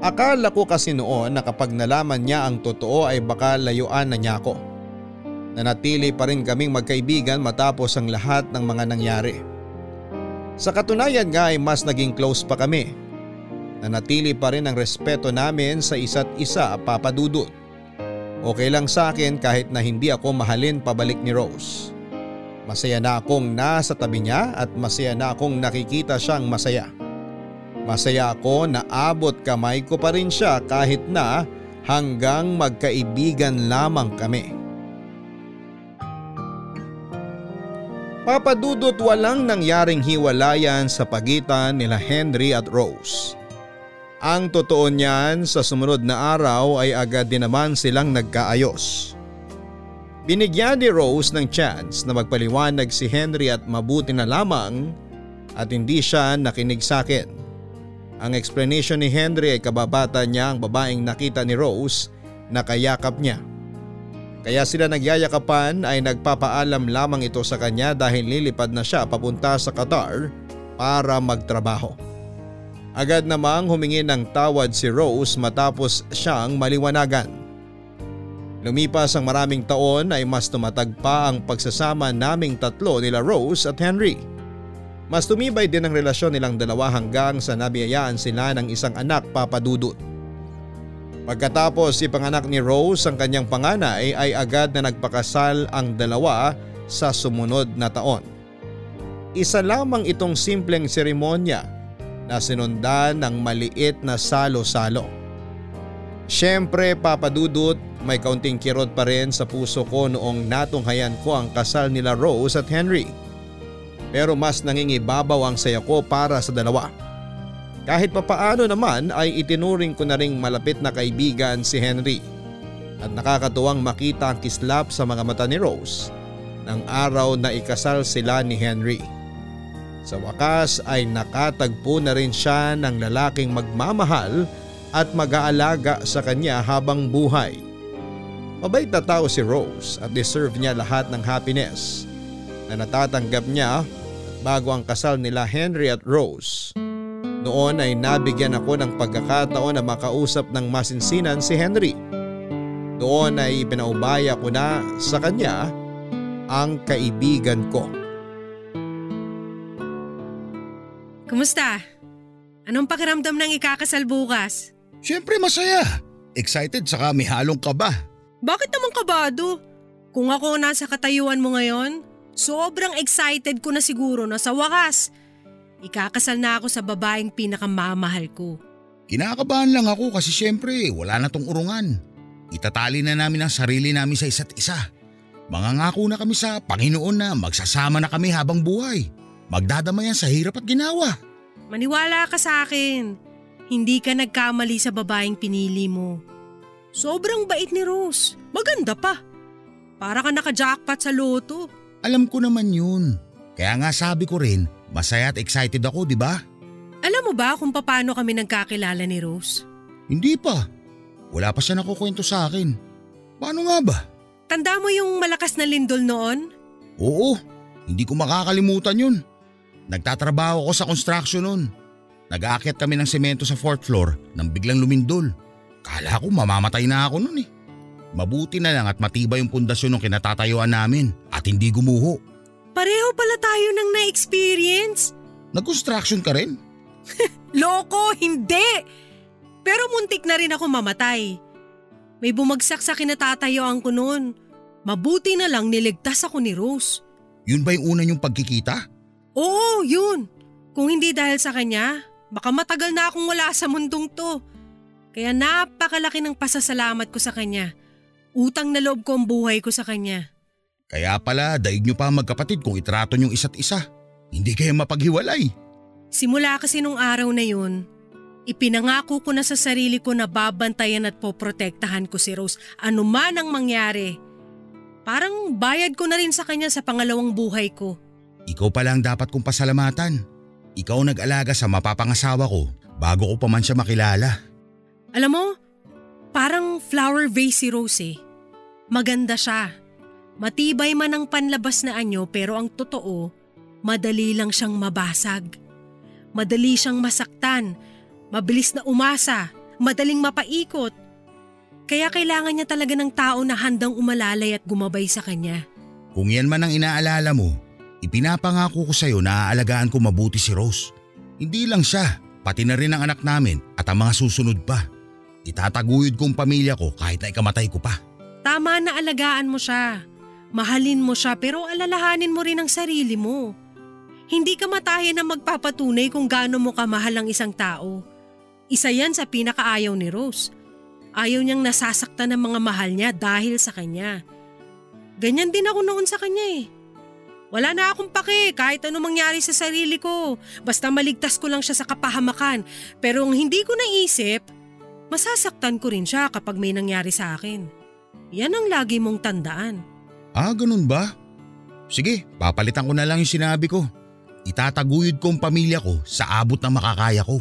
Akala ko kasi noon na kapag nalaman niya ang totoo ay baka layuan na niya ako. Nanatili pa rin kaming magkaibigan matapos ang lahat ng mga nangyari. Sa katunayan nga ay mas naging close pa kami. Nanatili pa rin ang respeto namin sa isa't isa, Papa Dudut. Okay lang sa akin kahit na hindi ako mahalin pabalik ni Rose. Masaya na akong nasa tabi niya at masaya na akong nakikita siyang masaya. Masaya ako na abot kamay ko pa rin siya kahit na hanggang magkaibigan lamang kami. Papa Dudut, walang nangyaring hiwalayan sa pagitan nila Henry at Rose. Ang totoo niyan, sa sumunod na araw ay agad din naman silang nagkaayos. Binigyan ni Rose ng chance na magpaliwanag si Henry at mabuti na lamang at hindi siya nakinig sa akin. Ang explanation ni Henry ay kababata niya ang babaeng nakita ni Rose na kayakap niya. Kaya sila nagyayakapan ay nagpapaalam lamang ito sa kanya dahil lilipad na siya papunta sa Qatar para magtrabaho. Agad namang humingi ng tawad si Rose matapos siyang maliwanagan. Lumipas ang maraming taon ay mas tumatag pa ang pagsasama naming tatlo nila Rose at Henry. Mas tumibay din ang relasyon nilang dalawa hanggang sa nabiyayaan sila ng isang anak, Papa Dudut. Pagkatapos ipanganak ni Rose ang kanyang panganay ay agad na nagpakasal ang dalawa sa sumunod na taon. Isa lamang itong simpleng seremonya na sinundan ng maliit na salo-salo. Siyempre Papa Dudut, may kaunting kirot pa rin sa puso ko noong natunghayan ko ang kasal nila Rose at Henry. Pero mas nangingibabaw ang saya ko para sa dalawa. Kahit papaano naman ay itinuring ko na ring malapit na kaibigan si Henry. At nakakatuwang makita ang kislap sa mga mata ni Rose nang araw na ikasal sila ni Henry. Sa wakas ay nakatagpo na rin siya ng lalaking magmamahal at mag-aalaga sa kanya habang buhay. Mabait na tao si Rose at deserve niya lahat ng happiness na natatanggap niya bago ang kasal nila Henry at Rose. Noon ay nabigyan ako ng pagkakataon na makausap ng masinsinan si Henry. Doon ay pinaubaya ko na sa kanya ang kaibigan ko. Kumusta? Anong pakiramdam ng ikakasal bukas? Siyempre masaya. Excited saka may halong kaba. Bakit naman kabado? Kung ako nasa katayuan mo ngayon, Sobrang excited ko na siguro na sa wakas, ikakasal na ako sa babaeng pinakamamahal ko. Kinakabahan lang ako kasi syempre wala na tong urungan. Itatali na namin ang sarili namin sa isa't isa. Mangangako na kami sa Panginoon na magsasama na kami habang buhay. Magdadamayan sa hirap at ginawa. Maniwala ka sa akin. Hindi ka nagkamali sa babaeng pinili mo. Sobrang bait ni Rose. Maganda pa. Para ka naka-jackpot sa loto. Alam ko naman yun. Kaya nga sabi ko rin, masaya at excited ako, di ba? Alam mo ba kung paano kami nagkakilala ni Rose? Hindi pa. Wala pa siya nakukwento sa akin. Paano nga ba? Tanda mo yung malakas na lindol noon? Oo. Hindi ko makakalimutan yun. Nagtatrabaho ako sa construction noon. Nag-aakyat kami ng semento sa 4th floor nang biglang lumindol. Kala ko mamamatay na ako noon eh. Mabuti na lang at matibay yung pundasyon ng kinatatayuan namin at hindi gumuho. Pareho pala tayo ng na-experience. Nag-construction ka rin? Loko, hindi! Pero muntik na rin ako mamatay. May bumagsak sa kinatatayuan ko noon. Mabuti na lang niligtas ako ni Rose. Yun ba yung una niyong pagkikita? Oo, yun. Kung hindi dahil sa kanya, baka matagal na akong wala sa mundong to. Kaya napakalaki ng pasasalamat ko sa kanya. Utang na loob ko ang buhay ko sa kanya. Kaya pala, daig niyo pa magkapatid kung itrato niyong isa't isa. Hindi kayo mapaghiwalay. Simula kasi nung araw na yun, ipinangako ko na sa sarili ko na babantayan at poprotektahan ko si Rose anuman ang mangyari. Parang bayad ko na rin sa kanya sa pangalawang buhay ko. Ikaw pala ang dapat kong pasalamatan. Ikaw nag-alaga sa mapapangasawa ko bago ko pa man siya makilala. Alam mo, parang flower vase si Rose eh. Maganda siya. Matibay man ang panlabas na anyo pero ang totoo, madali lang siyang mabasag. Madali siyang masaktan, mabilis na umasa, madaling mapaikot. Kaya kailangan niya talaga ng tao na handang umalalay at gumabay sa kanya. Kung yan man ang inaalala mo, ipinapangako ko sa'yo na aalagaan ko mabuti si Rose. Hindi lang siya, pati na rin ang anak namin at ang mga susunod pa. Itataguyod ko ang pamilya ko kahit na ikamatay ko pa. Tama na alagaan mo siya. Mahalin mo siya pero alalahanin mo rin ang sarili mo. Hindi ka matayan na magpapatunay kung gaano mo kamahal ang isang tao. Isa yan sa pinakaayaw ni Rose. Ayaw niyang nasasaktan ng mga mahal niya dahil sa kanya. Ganyan din ako noon sa kanya eh. Wala na akong pake kahit ano mangyari sa sarili ko. Basta maligtas ko lang siya sa kapahamakan. Pero ang hindi ko naisip, masasaktan ko rin siya kapag may nangyari sa akin. Yan ang lagi mong tandaan. Ah, ganun ba? Sige, papalitan ko na lang yung sinabi ko. Itataguyod ko ang pamilya ko sa abot ng makakaya ko.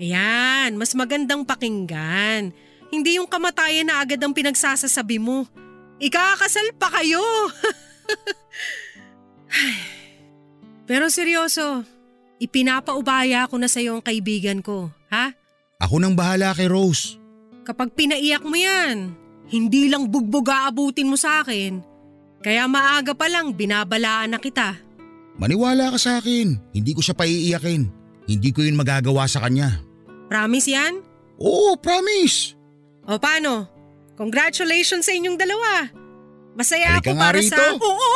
Ayan, mas magandang pakinggan. Hindi yung kamatayan na agad ang pinagsasasabi mo. Ikakasal pa kayo! Pero seryoso, ipinapaubaya ko na sa'yo ang kaibigan ko, ha? Ako nang bahala kay Rose. Kapag pinaiyak mo yan, hindi lang bugbog aabutin mo sa akin. Kaya maaga pa lang binabalaan na kita. Maniwala ka sa akin, hindi ko siya paiiyakin. Hindi ko yun magagawa sa kanya. Promise yan? Oo, promise. O paano? Congratulations sa inyong dalawa. Masaya ako para rito. Sa… Oo!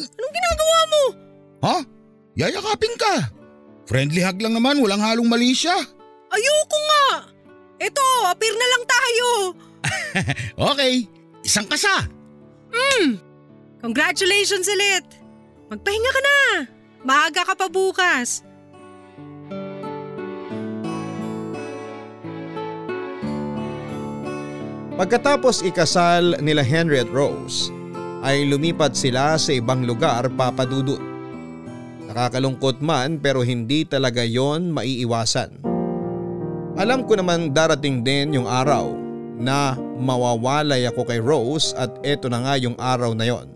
Anong ginagawa mo? Ha? Yayakapin ka. Friendly hug lang naman, walang halong mali siya. Ayoko nga. Eto, apir na lang tayo. Okay, isang kasa. Congratulations ulit. Magpahinga ka na. Maaga ka pa bukas. Pagkatapos ikasal nila Henry at Rose, ay lumipat sila sa ibang lugar, Papa Dudut. Nakakalungkot man pero hindi talaga yon maiiwasan. Alam ko naman darating din yung araw na mawawalay ako kay Rose at eto na nga yung araw na yon.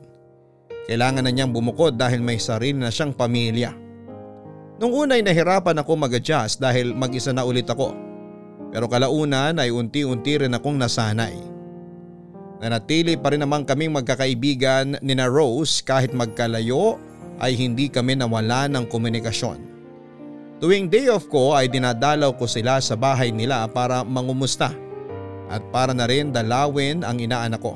Kailangan na niyang bumukod dahil may sarili na siyang pamilya. Nung una ay nahirapan ako mag-adjust dahil mag-isa na ulit ako. Pero kalaunan ay unti-unti rin akong nasanay. Nanatili pa rin naman kaming magkakaibigan ni na Rose kahit magkalayo ay hindi kami nawala ng komunikasyon. Tuwing day off ko ay dinadalaw ko sila sa bahay nila para mangumusta at para na rin dalawin ang inaanak ko.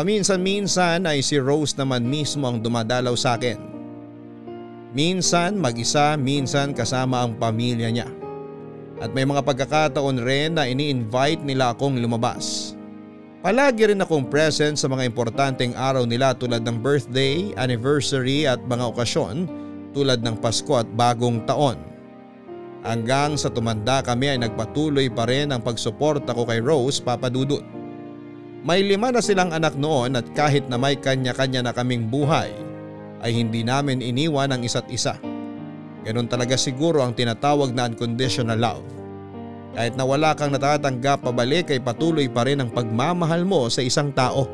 Paminsan-minsan ay si Rose naman mismo ang dumadalaw sa akin. Minsan mag-isa, minsan kasama ang pamilya niya. At may mga pagkakataon rin na ini-invite nila akong lumabas. Palagi rin akong present sa mga importanteng araw nila tulad ng birthday, anniversary at mga okasyon tulad ng Pasko at Bagong Taon. Hanggang sa tumanda kami ay nagpatuloy pa rin ang pagsuporta ko kay Rose, Papa Dudut. May 5 na silang anak noon at kahit na may kanya-kanya na kaming buhay ay hindi namin iniwan ang isa't isa. Ganun talaga siguro ang tinatawag na unconditional love. Kahit na wala kang natatanggap pabalik ay patuloy pa rin ang pagmamahal mo sa isang tao.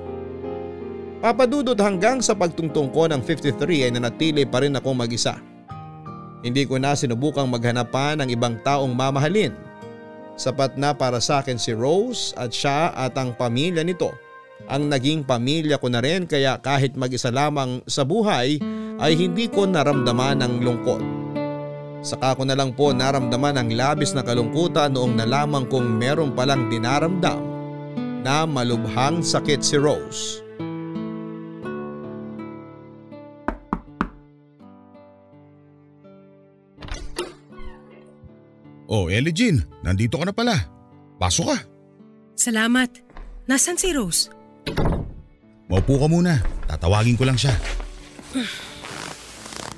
Papa Dudut, hanggang sa pagtungtong ko ng 53 ay nanatili pa rin akong mag-isa. Hindi ko na sinubukang maghanapan ng ibang taong mamahalin. Sapat na para sa akin si Rose at siya at ang pamilya nito. Ang naging pamilya ko na rin kaya kahit mag-isa lamang sa buhay ay hindi ko naramdaman ang lungkot. Saka ko na lang po naramdaman ang labis na kalungkutan noong nalaman kong meron palang dinaramdam na malubhang sakit si Rose. Oh, Ely Jean, nandito ka na pala. Pasok ka. Salamat. Nasaan si Rose? Maupo ka muna. Tatawagin ko lang siya.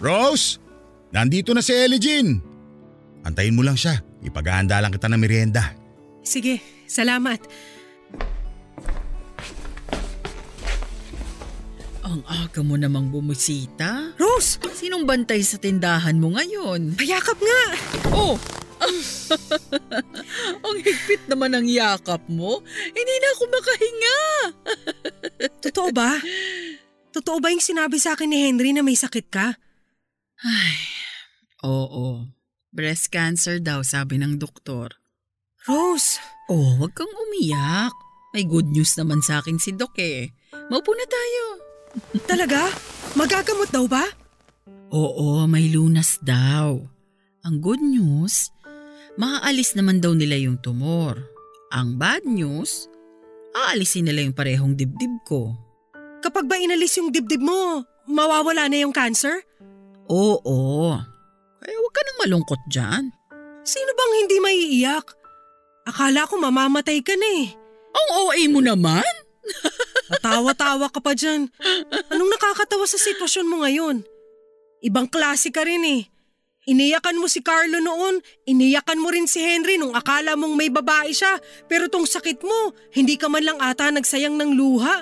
Rose! Nandito na si Ely Jean. Antayin mo lang siya. Ipaghahanda lang kita ng merienda. Sige, salamat. Ang aga mo namang bumisita. Rose! Sinong bantay sa tindahan mo ngayon? Payakap nga! Oh! Ang higpit naman ang yakap mo. Hindi na ako makahinga. Totoo ba? Totoo ba yung sinabi sa akin ni Henry na may sakit ka? Ay, oo. Breast cancer daw sabi ng doktor. Rose! Oh, wag kang umiyak. May good news naman sa akin si Doc eh. Maupo na tayo. Talaga? Magagamot daw ba? Oo, may lunas daw. Ang good news, maaalis naman daw nila yung tumor. Ang bad news, aalisin nila yung parehong dibdib ko. Kapag ba inalis yung dibdib mo, mawawala na yung cancer? Oo. Kaya huwag ka nang malungkot dyan. Sino bang hindi maiiyak? Akala ko mamamatay ka na eh. Ang OA mo naman? Natawa-tawa ka pa dyan. Anong nakakatawa sa sitwasyon mo ngayon? Ibang klase ka rin eh. Iniyakan mo si Carlo noon, iniyakan mo rin si Henry nung akala mong may babae siya, pero tong sakit mo, hindi ka man lang ata nagsayang ng luha.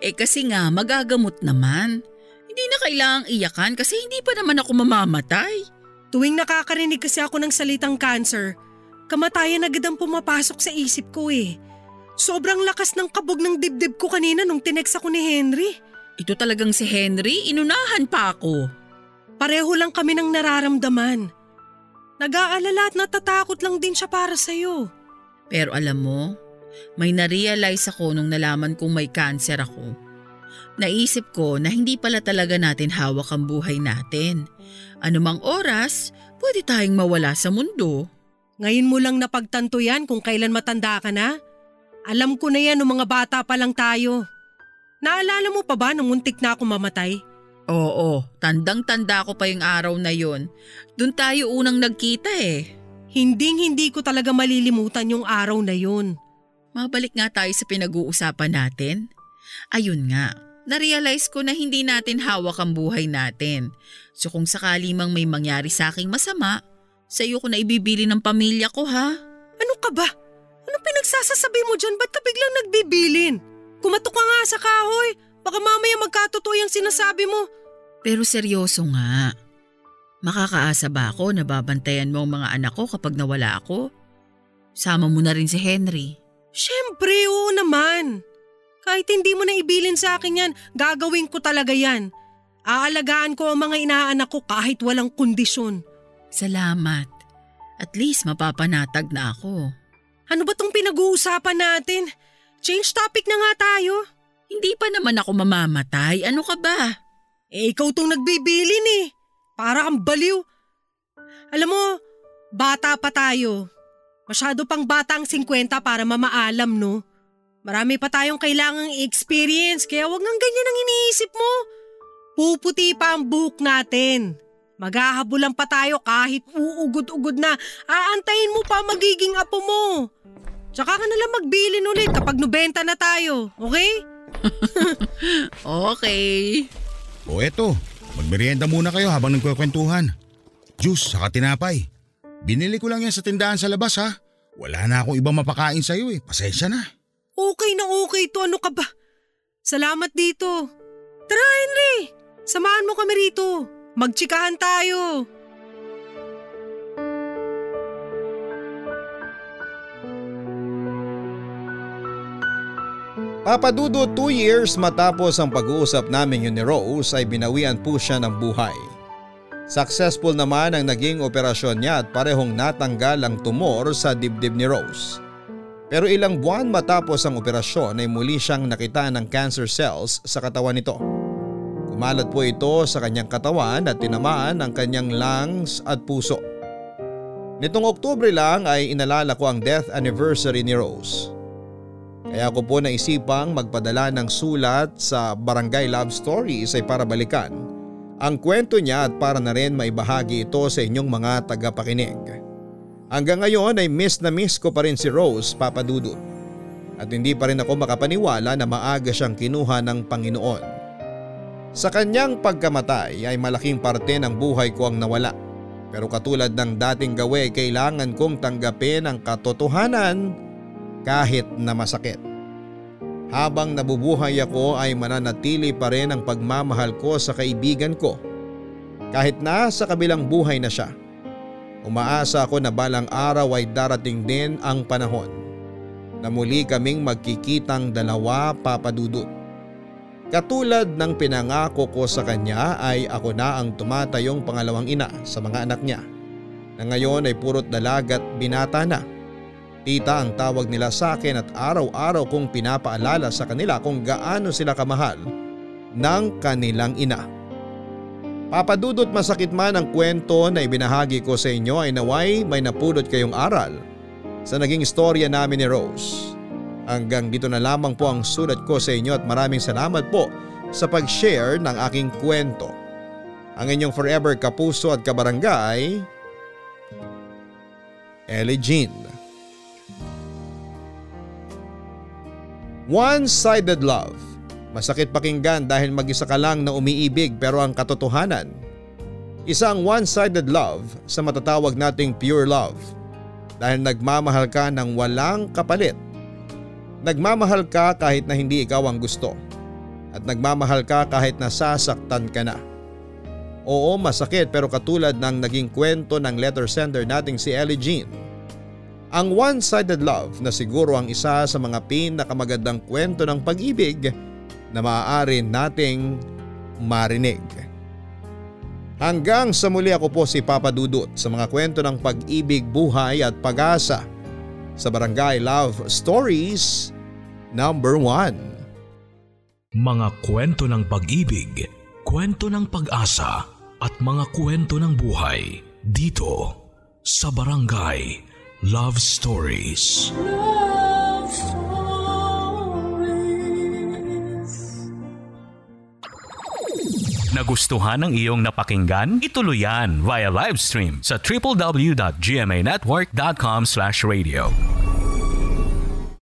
Eh kasi nga, magagamot naman. Hindi na kailangang iyakan kasi hindi pa naman ako mamamatay. Tuwing nakakarinig kasi ako ng salitang cancer, kamatayan agad ang pumapasok sa isip ko eh. Sobrang lakas ng kabog ng dibdib ko kanina nung tinex ako ni Henry. Ito talagang si Henry, inunahan pa ako. Pareho lang kami ng nararamdaman. Nag-aalala at natatakot lang din siya para sa'yo. Pero alam mo, may na-realize ako nung nalaman kong may cancer ako. Naisip ko na hindi pala talaga natin hawak ang buhay natin. Anumang oras, pwede tayong mawala sa mundo. Ngayon mo lang napagtanto yan kung kailan matanda ka na? Alam ko na yan nung mga bata pa lang tayo. Naalala mo pa ba nung muntik na ako mamatay? Oo, tandang-tanda ko pa yung araw na yon. Doon tayo unang nagkita eh. Hindi ko talaga malilimutan yung araw na yon. Mabalik nga tayo sa pinag-uusapan natin. Ayun nga, na-realize ko na hindi natin hawak ang buhay natin. So kung sakali mang may mangyari sa aking masama, sa'yo ko na ibibili ng pamilya ko ha. Ano ka ba? Anong pinagsasasabi mo dyan? Ba't ka biglang nagbibilin? Kumatok ka nga sa kahoy! Baka mamaya magkatotoo yung sinasabi mo. Pero seryoso nga. Makakaasa ba ako na babantayan mo ang mga anak ko kapag nawala ako? Sama mo na rin si Henry. Siyempre, oo naman. Kahit hindi mo na ibilin sa akin yan, gagawin ko talaga yan. Aalagaan ko ang mga inaanak ko kahit walang kondisyon. Salamat. At least mapapanatag na ako. Ano ba tong pinag-uusapan natin? Change topic na nga tayo. Hindi pa naman ako mamamatay. Ano ka ba? Eh, ikaw tong nagbibilin eh. Para kang baliw. Alam mo, bata pa tayo. Masyado pang bata ang 50 para mamaalam, no? Marami pa tayong kailangang i-experience kaya wag nang ganyan ang iniisip mo. Puputi pa ang buhok natin. Maghahabulan pa tayo kahit uugod-ugod na. Aantayin mo pa magiging apo mo. Tsaka ka nalang magbilin ulit kapag 90 na tayo, okay? Okay. O eto, magmerienda muna kayo habang nagkwekwentuhan. Juice saka tinapay. Binili ko lang yan sa tindahan sa labas ha. Wala na akong ibang mapakain sa'yo eh, pasensya na. Okay na okay to, ano ka ba? Salamat dito. Tara Henry, samahan mo kami rito. Magchikahan tayo. Papa Dudut, 2 years matapos ang pag-uusap namin yun ni Rose ay binawian po siya ng buhay. Successful naman ang naging operasyon niya at parehong natanggal ang tumor sa dibdib ni Rose. Pero ilang buwan matapos ang operasyon ay muli siyang nakita ng cancer cells sa katawan nito. Kumalat po ito sa kanyang katawan at tinamaan ang kanyang lungs at puso. Nitong Oktubre lang ay inalala ko ang death anniversary ni Rose. Kaya ko po naisipang magpadala ng sulat sa Barangay Love Stories ay para balikan ang kwento niya at para na rin maibahagi ito sa inyong mga tagapakinig. Hanggang ngayon ay miss na miss ko pa rin si Rose, Papa Dudut. At hindi pa rin ako makapaniwala na maaga siyang kinuha ng Panginoon. Sa kanyang pagkamatay ay malaking parte ng buhay ko ang nawala. Pero katulad ng dating gawe, kailangan kong tanggapin ang katotohanan kahit na masakit. Habang nabubuhay ako ay mananatili pa rin ang pagmamahal ko sa kaibigan ko. Kahit na sa kabilang buhay na siya. Umaasa ako na balang araw ay darating din ang panahon na muli kaming magkikitang dalawa, Papa Dudut. Katulad ng pinangako ko sa kanya ay ako na ang tumatayong pangalawang ina sa mga anak niya na ngayon ay purot dalaga at binata na. Tita ang tawag nila sa akin at araw-araw kong pinapaalala sa kanila kung gaano sila kamahal ng kanilang ina. Papa Dudut, masakit man ang kwento na ibinahagi ko sa inyo ay naway may napulot kayong aral sa naging istorya namin ni Rose. Hanggang dito na lamang po ang sulat ko sa inyo at maraming salamat po sa pag-share ng aking kwento. Ang inyong forever kapuso at kabarangay, Ely Jean. One-sided love. Masakit pakinggan dahil mag-isa ka lang na umiibig, pero ang katotohanan, isang one-sided love sa matatawag nating pure love. Dahil nagmamahal ka ng walang kapalit. Nagmamahal ka kahit na hindi ikaw ang gusto. At nagmamahal ka kahit na sasaktan ka na. Oo, masakit, pero katulad ng naging kwento ng letter sender nating si Ely Jean, ang one-sided love na siguro ang isa sa mga pinakamagandang kwento ng pag-ibig na maaari nating marinig. Hanggang sa muli, ako po si Papa Dudut sa mga kwento ng pag-ibig, buhay at pag-asa sa Barangay Love Stories Number 1. Mga kwento ng pag-ibig, kwento ng pag-asa at mga kwento ng buhay dito sa Barangay Love Stories. Love Stories. Nagustuhan ng iyong napakinggan? Ituloy yan via live stream sa www.gmanetwork.com/radio.